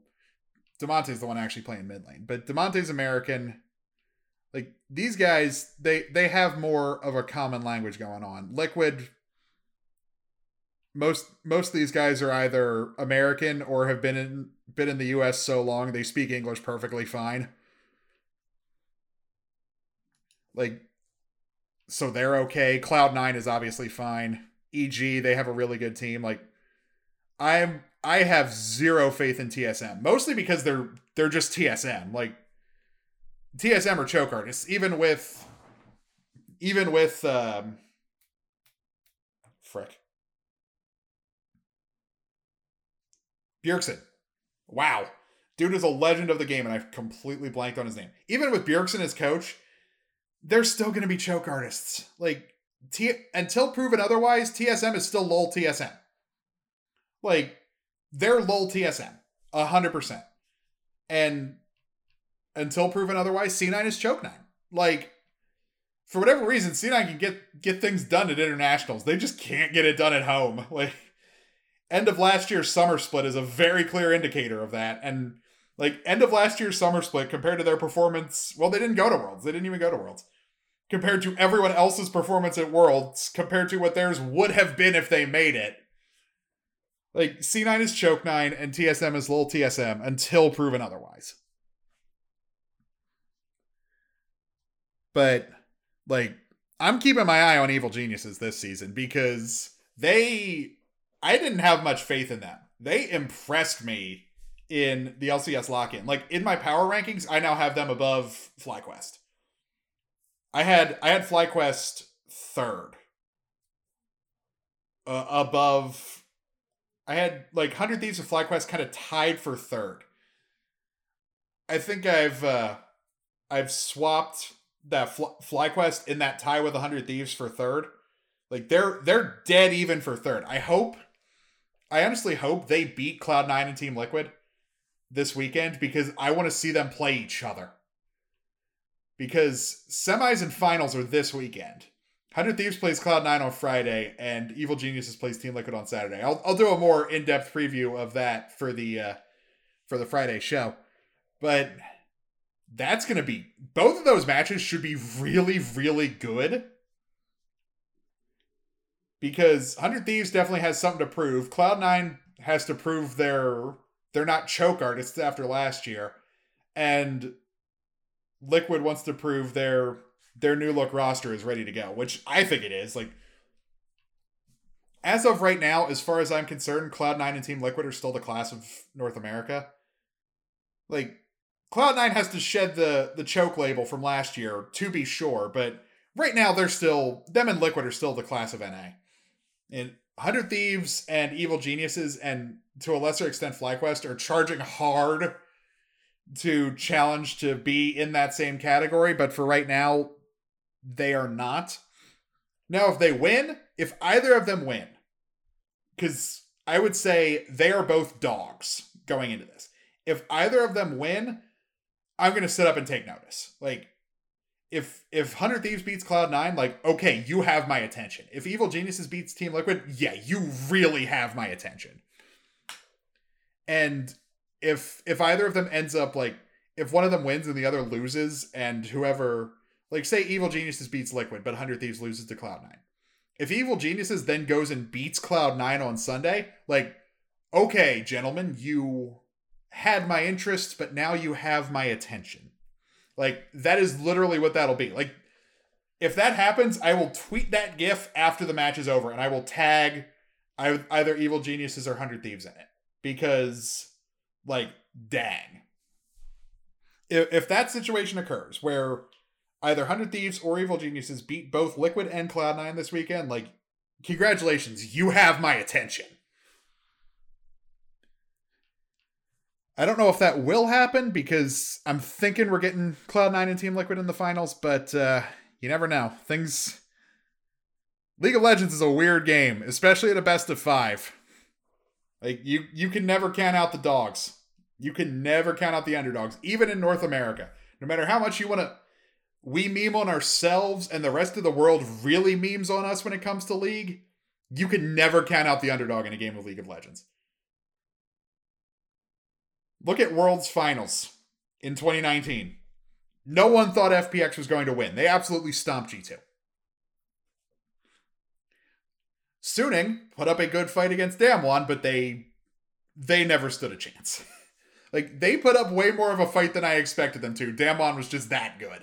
DeMonte's the one actually playing mid lane. But DeMonte's American. Like, these guys, they, they have more of a common language going on. Liquid... Most most of these guys are either American or have been in been in the U S so long they speak English perfectly fine. Like, so they're okay. Cloud nine is obviously fine. E G, they have a really good team. Like, I'm I have zero faith in T S M, mostly because they're they're just T S M. Like, T S M are choke artists, even with even with um, frick. Bjergsen. Wow. Dude is a legend of the game, and I've completely blanked on his name. Even with Bjergsen as coach, they're still going to be choke artists. Like, T- until proven otherwise, T S M is still L O L T S M. Like, they're L O L T S M. one hundred percent. And until proven otherwise, C nine is Choke nine. Like, for whatever reason, C nine can get, get things done at internationals. They just can't get it done at home. Like... End of last year's summer split is a very clear indicator of that. And, like, end of last year's summer split compared to their performance... Well, they didn't go to Worlds. They didn't even go to Worlds. Compared to everyone else's performance at Worlds, compared to what theirs would have been if they made it. Like, C nine is Choke nine, and T S M is L O L T S M, until proven otherwise. But, like, I'm keeping my eye on Evil Geniuses this season, because they... I didn't have much faith in them. They impressed me in the L C S lock-in. Like, in my power rankings, I now have them above FlyQuest. I had I had FlyQuest third. Uh, above... I had, like, one hundred Thieves of FlyQuest kind of tied for third. I think I've uh, I've swapped that Fly- FlyQuest in that tie with one hundred Thieves for third. Like, they're they're dead even for third. I hope... I honestly hope they beat Cloud nine and Team Liquid this weekend, because I want to see them play each other. Because semis and finals are this weekend. one hundred Thieves plays Cloud nine on Friday, and Evil Geniuses plays Team Liquid on Saturday. I'll I'll do a more in-depth preview of that for the uh, for the Friday show. But that's going to be... Both of those matches should be really, really good. Because one hundred Thieves definitely has something to prove. Cloud nine has to prove they're, they're not choke artists after last year. And Liquid wants to prove their their new look roster is ready to go, which I think it is. Like, as of right now, as far as I'm concerned, Cloud nine and Team Liquid are still the class of North America. Like, Cloud nine has to shed the, the choke label from last year, to be sure, but right now they're still... Them and Liquid are still the class of N A. And one hundred Thieves and Evil Geniuses, and to a lesser extent FlyQuest, are charging hard to challenge to be in that same category, but for right now they are not. Now, if they win, if either of them win, because I would say they are both dogs going into this. If either of them win, I'm going to sit up and take notice. Like, If if one hundred Thieves beats Cloud nine, like, okay, you have my attention. If Evil Geniuses beats Team Liquid, yeah, you really have my attention. And if if either of them ends up, like, if one of them wins and the other loses, and whoever, like, say Evil Geniuses beats Liquid, but one hundred Thieves loses to Cloud nine. If Evil Geniuses then goes and beats Cloud nine on Sunday, like, okay, gentlemen, you had my interest, but now you have my attention. Like, that is literally what that'll be. Like, if that happens, I will tweet that GIF after the match is over, and I will tag either Evil Geniuses or one hundred Thieves in it. Because, like, dang. If, if that situation occurs where either one hundred Thieves or Evil Geniuses beat both Liquid and Cloud nine this weekend, like, congratulations, you have my attention. I don't know if that will happen because I'm thinking we're getting Cloud nine and Team Liquid in the finals, but uh, you never know. Things... League of Legends is a weird game, especially at a best of five. Like, you, you can never count out the dogs. You can never count out the underdogs, even in North America. No matter how much you want to... We meme on ourselves, and the rest of the world really memes on us when it comes to League. You can never count out the underdog in a game of League of Legends. Look at Worlds Finals in twenty nineteen. No one thought F P X was going to win. They absolutely stomped G two. Suning put up a good fight against Damwon, but they they never stood a chance. Like, they put up way more of a fight than I expected them to. Damwon was just that good.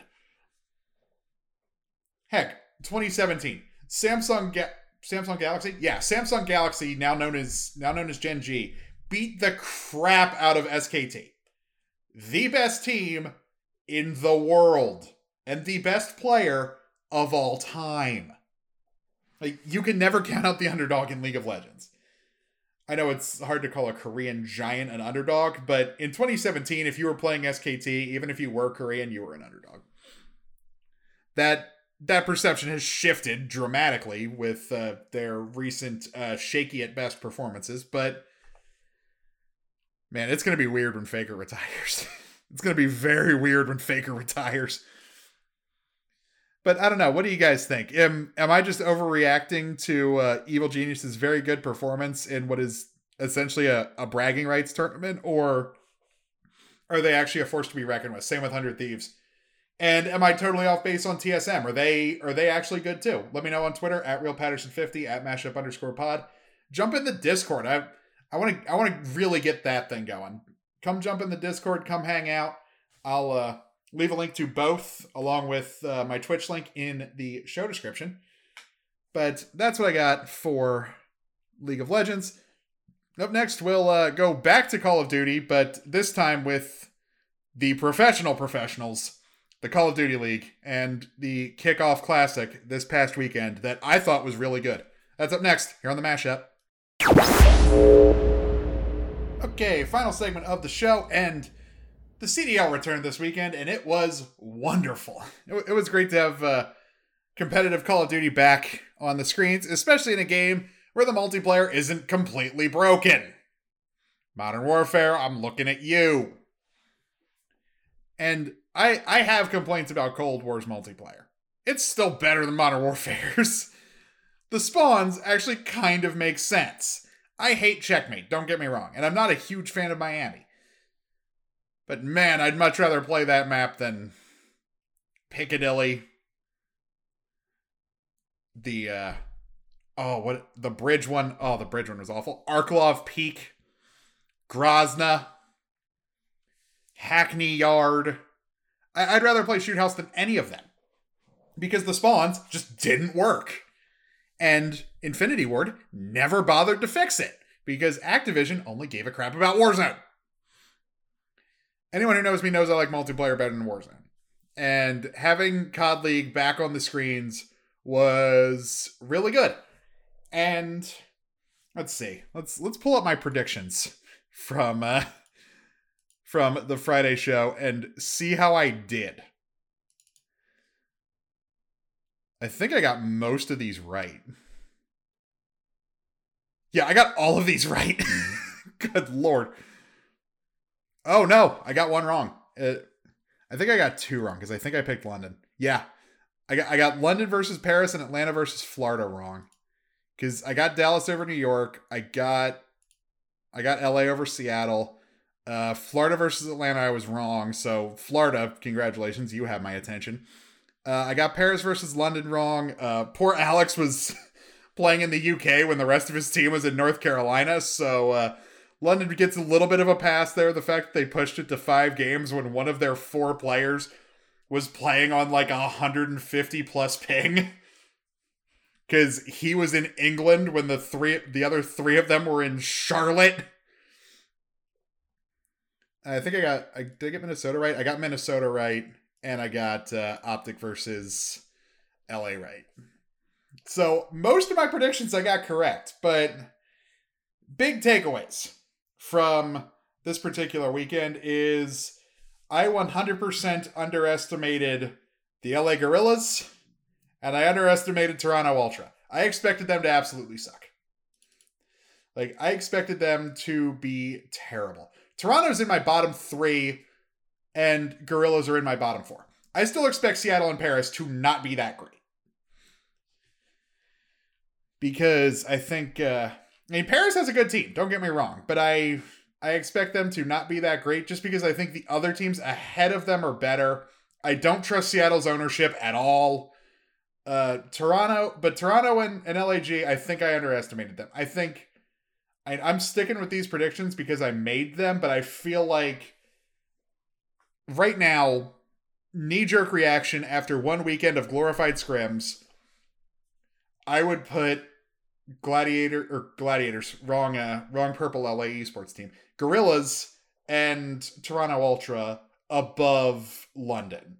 Heck, twenty seventeen. Samsung Ga- Samsung Galaxy? Yeah, Samsung Galaxy, now known as now known as Gen G, beat the crap out of S K T. The best team in the world. And the best player of all time. Like, you can never count out the underdog in League of Legends. I know it's hard to call a Korean giant an underdog, but in twenty seventeen, if you were playing S K T, even if you were Korean, you were an underdog. That that perception has shifted dramatically with uh, their recent uh, shaky at best performances, but... Man, it's going to be weird when Faker retires. It's going to be very weird when Faker retires. But I don't know. What do you guys think? Am, am I just overreacting to uh, Evil Genius's very good performance in what is essentially a, a bragging rights tournament? Or are they actually a force to be reckoned with? Same with one hundred Thieves. And am I totally off base on T S M? Are they are they actually good too? Let me know on Twitter, at Real Patterson fifty, at Mashup underscore pod. Jump in the Discord. I've... I want to I want to really get that thing going. Come jump in the Discord. Come hang out. I'll uh, leave a link to both along with uh, my Twitch link in the show description. But that's what I got for League of Legends. Up next, we'll uh, go back to Call of Duty, but this time with the professional professionals, the Call of Duty League, and the Kickoff Classic this past weekend that I thought was really good. That's up next here on The Mashup. Okay, final segment of the show, and the C D L returned this weekend, and it was wonderful. It, w- it was great to have uh, competitive Call of Duty back on the screens, especially in a game where the multiplayer isn't completely broken. Modern Warfare, I'm looking at you. And I, I have complaints about Cold War's multiplayer. It's still better than Modern Warfare's. The spawns actually kind of make sense. I hate Checkmate, don't get me wrong, and I'm not a huge fan of Miami. But man, I'd much rather play that map than Piccadilly. The, uh, oh, what, the bridge one, oh, the bridge one was awful. Arklov Peak, Grozna, Hackney Yard. I- I'd rather play Shoot House than any of them. Because the spawns just didn't work. And Infinity Ward never bothered to fix it because Activision only gave a crap about Warzone. Anyone who knows me knows I like multiplayer better than Warzone. And having C O D League back on the screens was really good. And let's see. Let's let's pull up my predictions from uh, from the Friday show and see how I did. I think I got most of these right. Yeah, I got all of these right. Good lord. Oh no, I got one wrong. Uh, I think I got two wrong because I think I picked London. Yeah, I got I got London versus Paris and Atlanta versus Florida wrong because I got Dallas over New York. I got I got L A over Seattle. Uh, Florida versus Atlanta, I was wrong. So Florida, congratulations, you have my attention. Uh, I got Paris versus London wrong. Uh, poor Alex was playing in the U K when the rest of his team was in North Carolina. So uh, London gets a little bit of a pass there. The fact that they pushed it to five games when one of their four players was playing on like a one hundred fifty plus ping. Because he was in England when the three, the other three of them were in Charlotte. I think I got, I did I get Minnesota right? I got Minnesota right, and I got uh, Optic versus L A right. So most of my predictions I got correct, but big takeaways from this particular weekend is I one hundred percent underestimated the L A Gorillas, and I underestimated Toronto Ultra. I expected them to absolutely suck. Like, I expected them to be terrible. Toronto's in my bottom three, and Gorillas are in my bottom four. I still expect Seattle and Paris to not be that great. Because I think, uh, I mean, Paris has a good team, don't get me wrong, but I I expect them to not be that great just because I think the other teams ahead of them are better. I don't trust Seattle's ownership at all. Uh, Toronto, but Toronto and, and L A G, I think I underestimated them. I think I, I'm sticking with these predictions because I made them, but I feel like right now, knee-jerk reaction after one weekend of glorified scrims, I would put Gladiator or Gladiators, wrong, uh, wrong purple L A esports team, Gorillas and Toronto Ultra above London.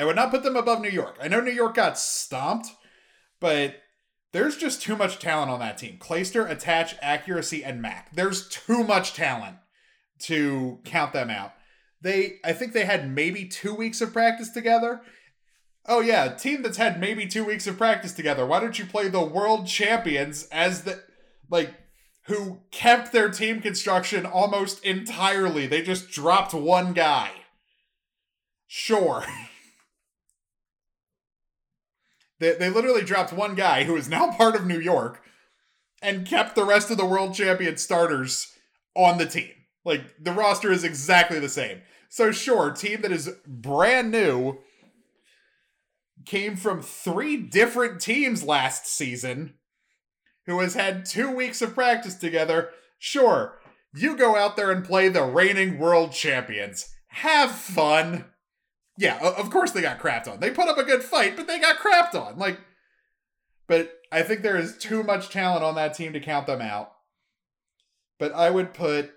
I would not put them above New York. I know New York got stomped, but there's just too much talent on that team. Clayster, Attach, Accuracy, and Mac. There's too much talent to count them out. They, I think they had maybe two weeks of practice together. Oh yeah, a team that's had maybe two weeks of practice together. Why don't you play the world champions as the, like, who kept their team construction almost entirely? They just dropped one guy. Sure. They they literally dropped one guy who is now part of New York and kept the rest of the world champion starters on the team. Like, the roster is exactly the same. So sure, team that is brand new came from three different teams last season who has had two weeks of practice together. Sure, you go out there and play the reigning world champions. Have fun. Yeah, of course they got crapped on. They put up a good fight, but they got crapped on. Like, but I think there is too much talent on that team to count them out. But I would put,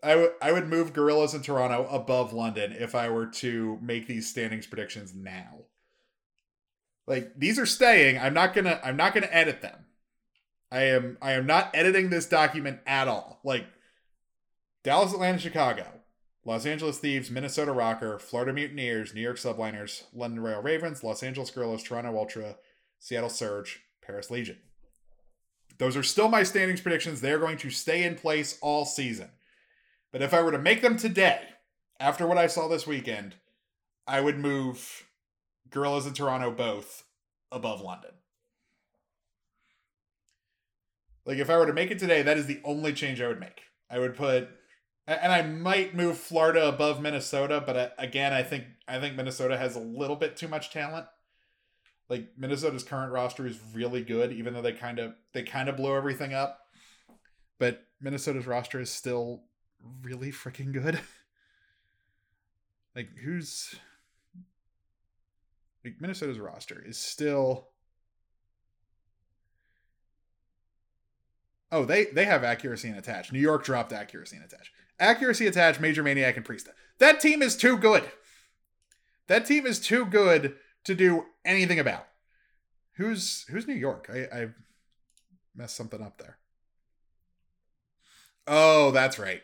I would I would move Gorillas and Toronto above London if I were to make these standings predictions now. Like, these are staying. I'm not gonna I'm not gonna edit them. I am I am not editing this document at all. Like, Dallas, Atlanta, Chicago, Los Angeles Thieves, Minnesota Rocker, Florida Mutineers, New York Subliners, London Royal Ravens, Los Angeles Gorillas, Toronto Ultra, Seattle Surge, Paris Legion. Those are still my standings predictions. They're going to stay in place all season. But if I were to make them today, after what I saw this weekend, I would move Gorillas and Toronto both above London. Like, if I were to make it today, that is the only change I would make. I would put... And I might move Florida above Minnesota, but again, I think I think Minnesota has a little bit too much talent. Like, Minnesota's current roster is really good, even though they kind of they kind of blow everything up. But Minnesota's roster is still really freaking good. Like, who's like Minnesota's roster is still. Oh, they they have Accuracy and Attach. New York dropped Accuracy and Attach. Accuracy, Attach, Major Maniac, and Priesta. That team is too good. That team is too good to do anything about. Who's who's New York? I, I messed something up there. Oh, that's right.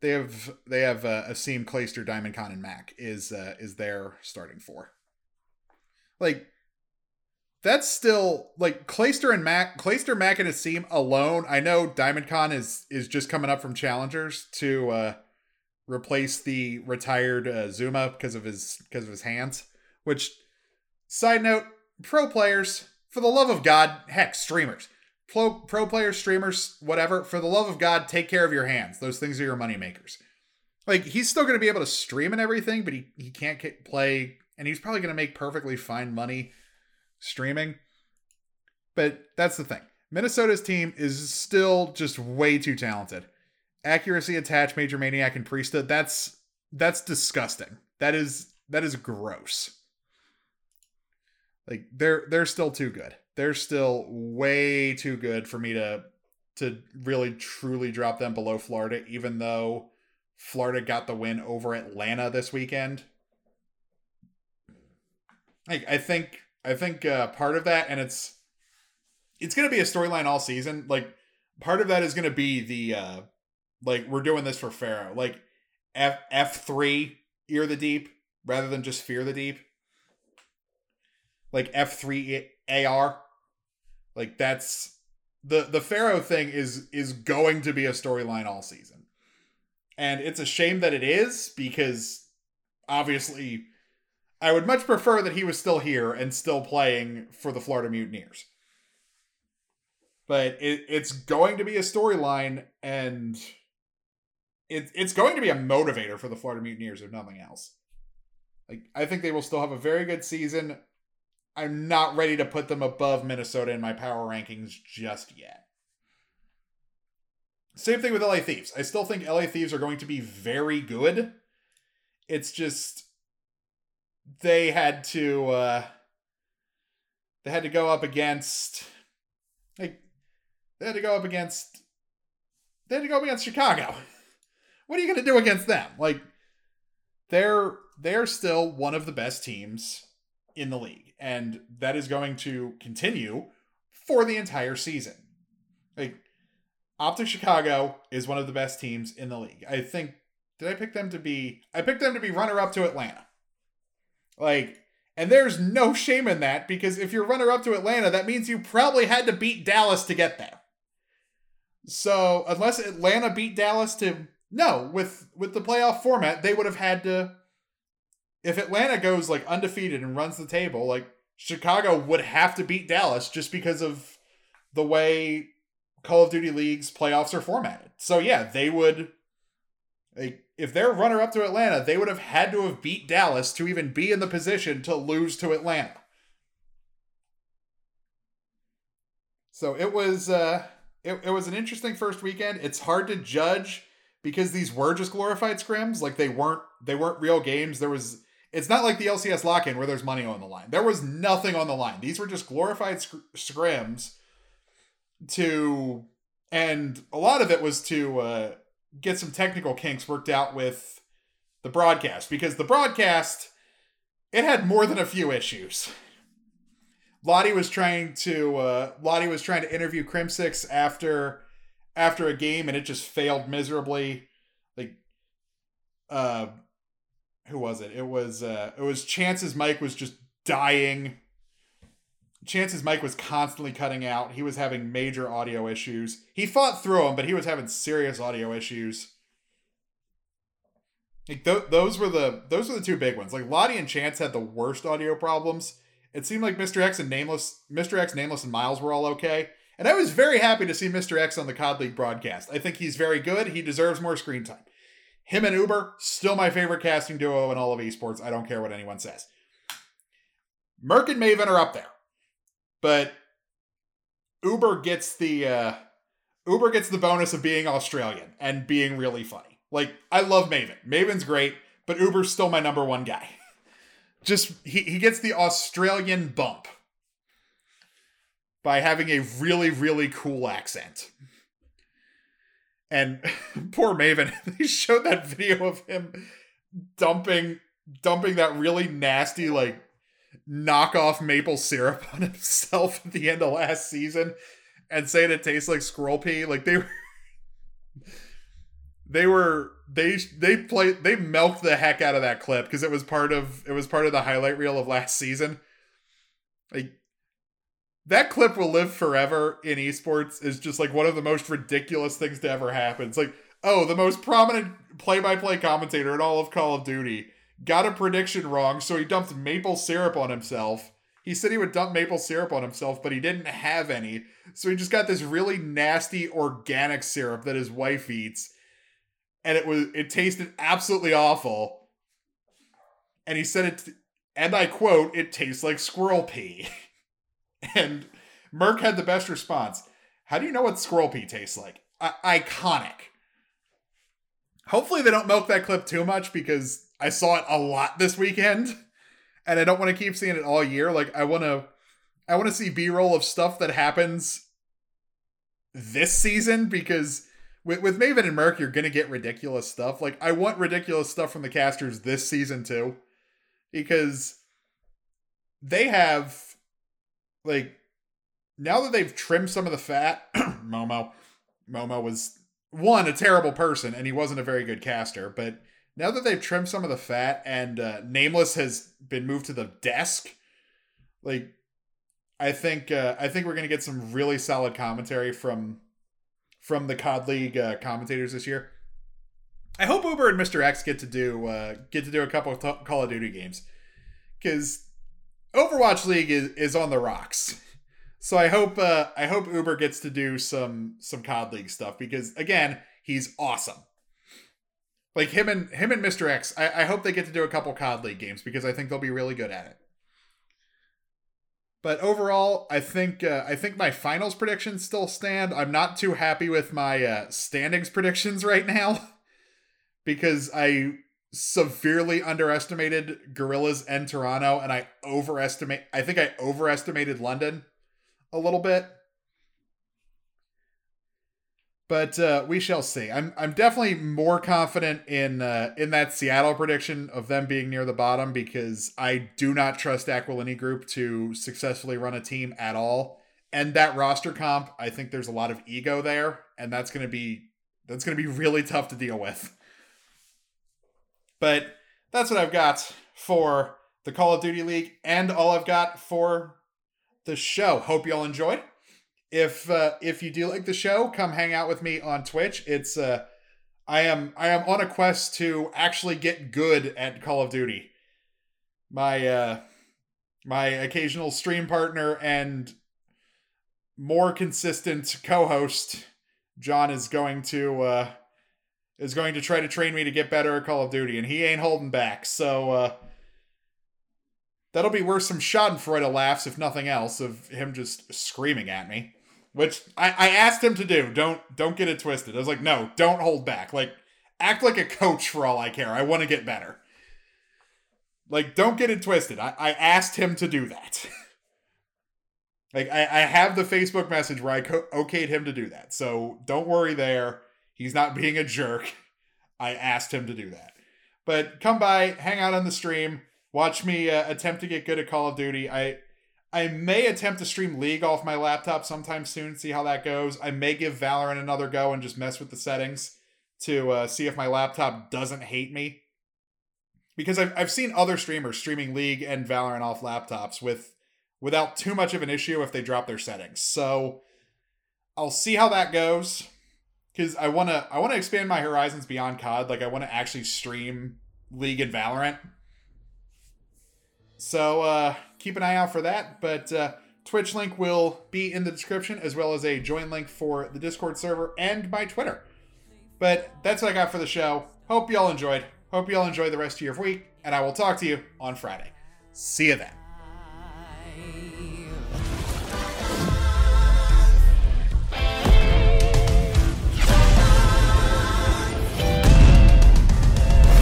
They have they have uh, Asim, Clayster, Diamond Khan, and Mac is uh, is their starting four. Like, that's still, like, Clayster and Mac, Clayster, Mac, and Asim alone. I know Diamond Khan is is just coming up from Challengers to uh, replace the retired uh, Zuma because of his because of his hands. Which, side note, pro players, for the love of God, heck, streamers, pro pro players, streamers, whatever, for the love of God, take care of your hands. Those things are your money makers. Like, he's still going to be able to stream and everything, but he he can't get, play, and he's probably going to make perfectly fine money streaming. But that's the thing. Minnesota's team is still just way too talented. Accuracy, Attach, Major Maniac, and Priesta, that's that's disgusting. That is that is gross. Like, they're they're still too good. They're still way too good for me to to really truly drop them below Florida, even though Florida got the win over Atlanta this weekend. I, I think I think uh, part of that, and it's it's going to be a storyline all season. Like, part of that is going to be the uh, like, we're doing this for Pharaoh, like F F three ear the deep rather than just fear the deep. Like F three A R, like that's the the Pharaoh thing is is going to be a storyline all season, and it's a shame that it is, because obviously I would much prefer that he was still here and still playing for the Florida Mutineers. But it, it's going to be a storyline, and it, it's going to be a motivator for the Florida Mutineers, if nothing else. Like, I think they will still have a very good season. I'm not ready to put them above Minnesota in my power rankings just yet. Same thing with L A Thieves. I still think L A Thieves are going to be very good. It's just, they had to, uh, they had to go up against, like, they had to go up against, they had to go up against Chicago. What are you going to do against them? Like, they're, they're still one of the best teams in the league, and that is going to continue for the entire season. Like, Optic Chicago is one of the best teams in the league. I think, did I pick them to be, I picked them to be runner up to Atlanta. Like, and there's no shame in that, because if you're runner up to Atlanta, that means you probably had to beat Dallas to get there. So unless Atlanta beat Dallas to, no, with, with the playoff format, they would have had to, if Atlanta goes like undefeated and runs the table, like Chicago would have to beat Dallas just because of the way Call of Duty League's playoffs are formatted. So yeah, they would, like, if they're runner up to Atlanta, they would have had to have beat Dallas to even be in the position to lose to Atlanta. So it was, uh, it, it was an interesting first weekend. It's hard to judge because these were just glorified scrims. Like, they weren't, they weren't real games. There was, it's not like the L C S lock-in where there's money on the line. There was nothing on the line. These were just glorified sc- scrims to, and a lot of it was to uh, get some technical kinks worked out with the broadcast, because the broadcast, it had more than a few issues. Lottie was trying to, uh, Lottie was trying to interview Crim six after, after a game, and it just failed miserably. Like, uh, Who was it? It was uh, it was Chance's mic was just dying. Chance's mic was constantly cutting out. He was having major audio issues. He fought through them, but he was having serious audio issues. Like th- those were the those were the two big ones. Like, Lottie and Chance had the worst audio problems. It seemed like Mister X and Nameless, Mister X, Nameless, and Miles were all okay. And I was very happy to see Mister X on the C O D League broadcast. I think he's very good. He deserves more screen time. Him and Uber, still my favorite casting duo in all of esports. I don't care what anyone says. Merc and Maven are up there, but Uber gets the uh, Uber gets the bonus of being Australian and being really funny. Like, I love Maven. Maven's great, but Uber's still my number one guy. Just he he gets the Australian bump by having a really, really cool accent. And poor Maven, they showed that video of him dumping dumping that really nasty, like, knockoff maple syrup on himself at the end of last season and saying it tastes like squirrel pee. Like, they were they were they they played they milked the heck out of that clip, because it was part of it was part of the highlight reel of last season. Like, that clip will live forever in esports. Is just like one of the most ridiculous things to ever happen. It's like, oh, the most prominent play-by-play commentator in all of Call of Duty got a prediction wrong, so he dumped maple syrup on himself. He said he would dump maple syrup on himself, but he didn't have any. So he just got this really nasty organic syrup that his wife eats. And it was it tasted absolutely awful. And he said it, and I quote, "It tastes like squirrel pee." And Merc had the best response. How do you know what squirrel pee tastes like? I- iconic. Hopefully they don't milk that clip too much, because I saw it a lot this weekend and I don't want to keep seeing it all year. Like, I want to, I want to see B-roll of stuff that happens this season, because with, with Maven and Merck, you're going to get ridiculous stuff. Like, I want ridiculous stuff from the casters this season too, because they have, like, now that they've trimmed some of the fat, Momo, Momo was one, a terrible person, and he wasn't a very good caster, but now that they've trimmed some of the fat and uh, Nameless has been moved to the desk, like, I think uh, I think we're going to get some really solid commentary from from the C O D League uh, commentators this year. I hope Uber and Mister X get to do uh, get to do a couple of t- Call of Duty games, because Overwatch League is, is on the rocks. So I hope uh, I hope Uber gets to do some some C O D League stuff, because again, he's awesome. Like him and him and Mister X, I, I hope they get to do a couple C O D League games, because I think they'll be really good at it. But overall, I think uh, I think my finals predictions still stand. I'm not too happy with my uh, standings predictions right now, because I severely underestimated Gorillas and Toronto, and I overestimate. I think I overestimated London a little bit. But uh, we shall see. I'm I'm definitely more confident in uh, in that Seattle prediction of them being near the bottom, because I do not trust Aquilini Group to successfully run a team at all. And that roster comp, I think there's a lot of ego there, and that's gonna be that's gonna be really tough to deal with. But that's what I've got for the Call of Duty League, and all I've got for the show. Hope you all enjoyed. If uh, if you do like the show, come hang out with me on Twitch. It's uh, I am I am on a quest to actually get good at Call of Duty. My uh, my occasional stream partner and more consistent co-host John is going to uh, is going to try to train me to get better at Call of Duty, and he ain't holding back. So uh, that'll be worth some Schadenfreude laughs, if nothing else, of him just screaming at me. Which I, I asked him to do. Don't don't get it twisted. I was like, no, don't hold back. Like, act like a coach for all I care. I want to get better. Like, don't get it twisted. I, I asked him to do that. Like, I, I have the Facebook message where I co- okayed him to do that. So don't worry there. He's not being a jerk. I asked him to do that. But come by, hang out on the stream, watch me uh, attempt to get good at Call of Duty. I... I may attempt to stream League off my laptop sometime soon, see how that goes. I may give Valorant another go and just mess with the settings to uh, see if my laptop doesn't hate me. Because I've, I've seen other streamers streaming League and Valorant off laptops with without too much of an issue if they drop their settings. So I'll see how that goes, because I want to I want to expand my horizons beyond C O D. Like, I want to actually stream League and Valorant. So uh, keep an eye out for that, but uh, Twitch link will be in the description, as well as a join link for the Discord server and my Twitter. But that's what I got for the show. Hope y'all enjoyed. Hope y'all enjoy the rest of your week, and I will talk to you on Friday. See you then.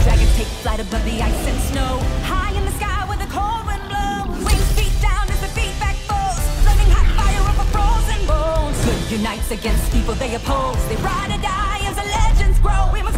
Dragons take flight above the ice and snow, high in the sky. Unites against people they oppose. They ride or die as the legends grow. We must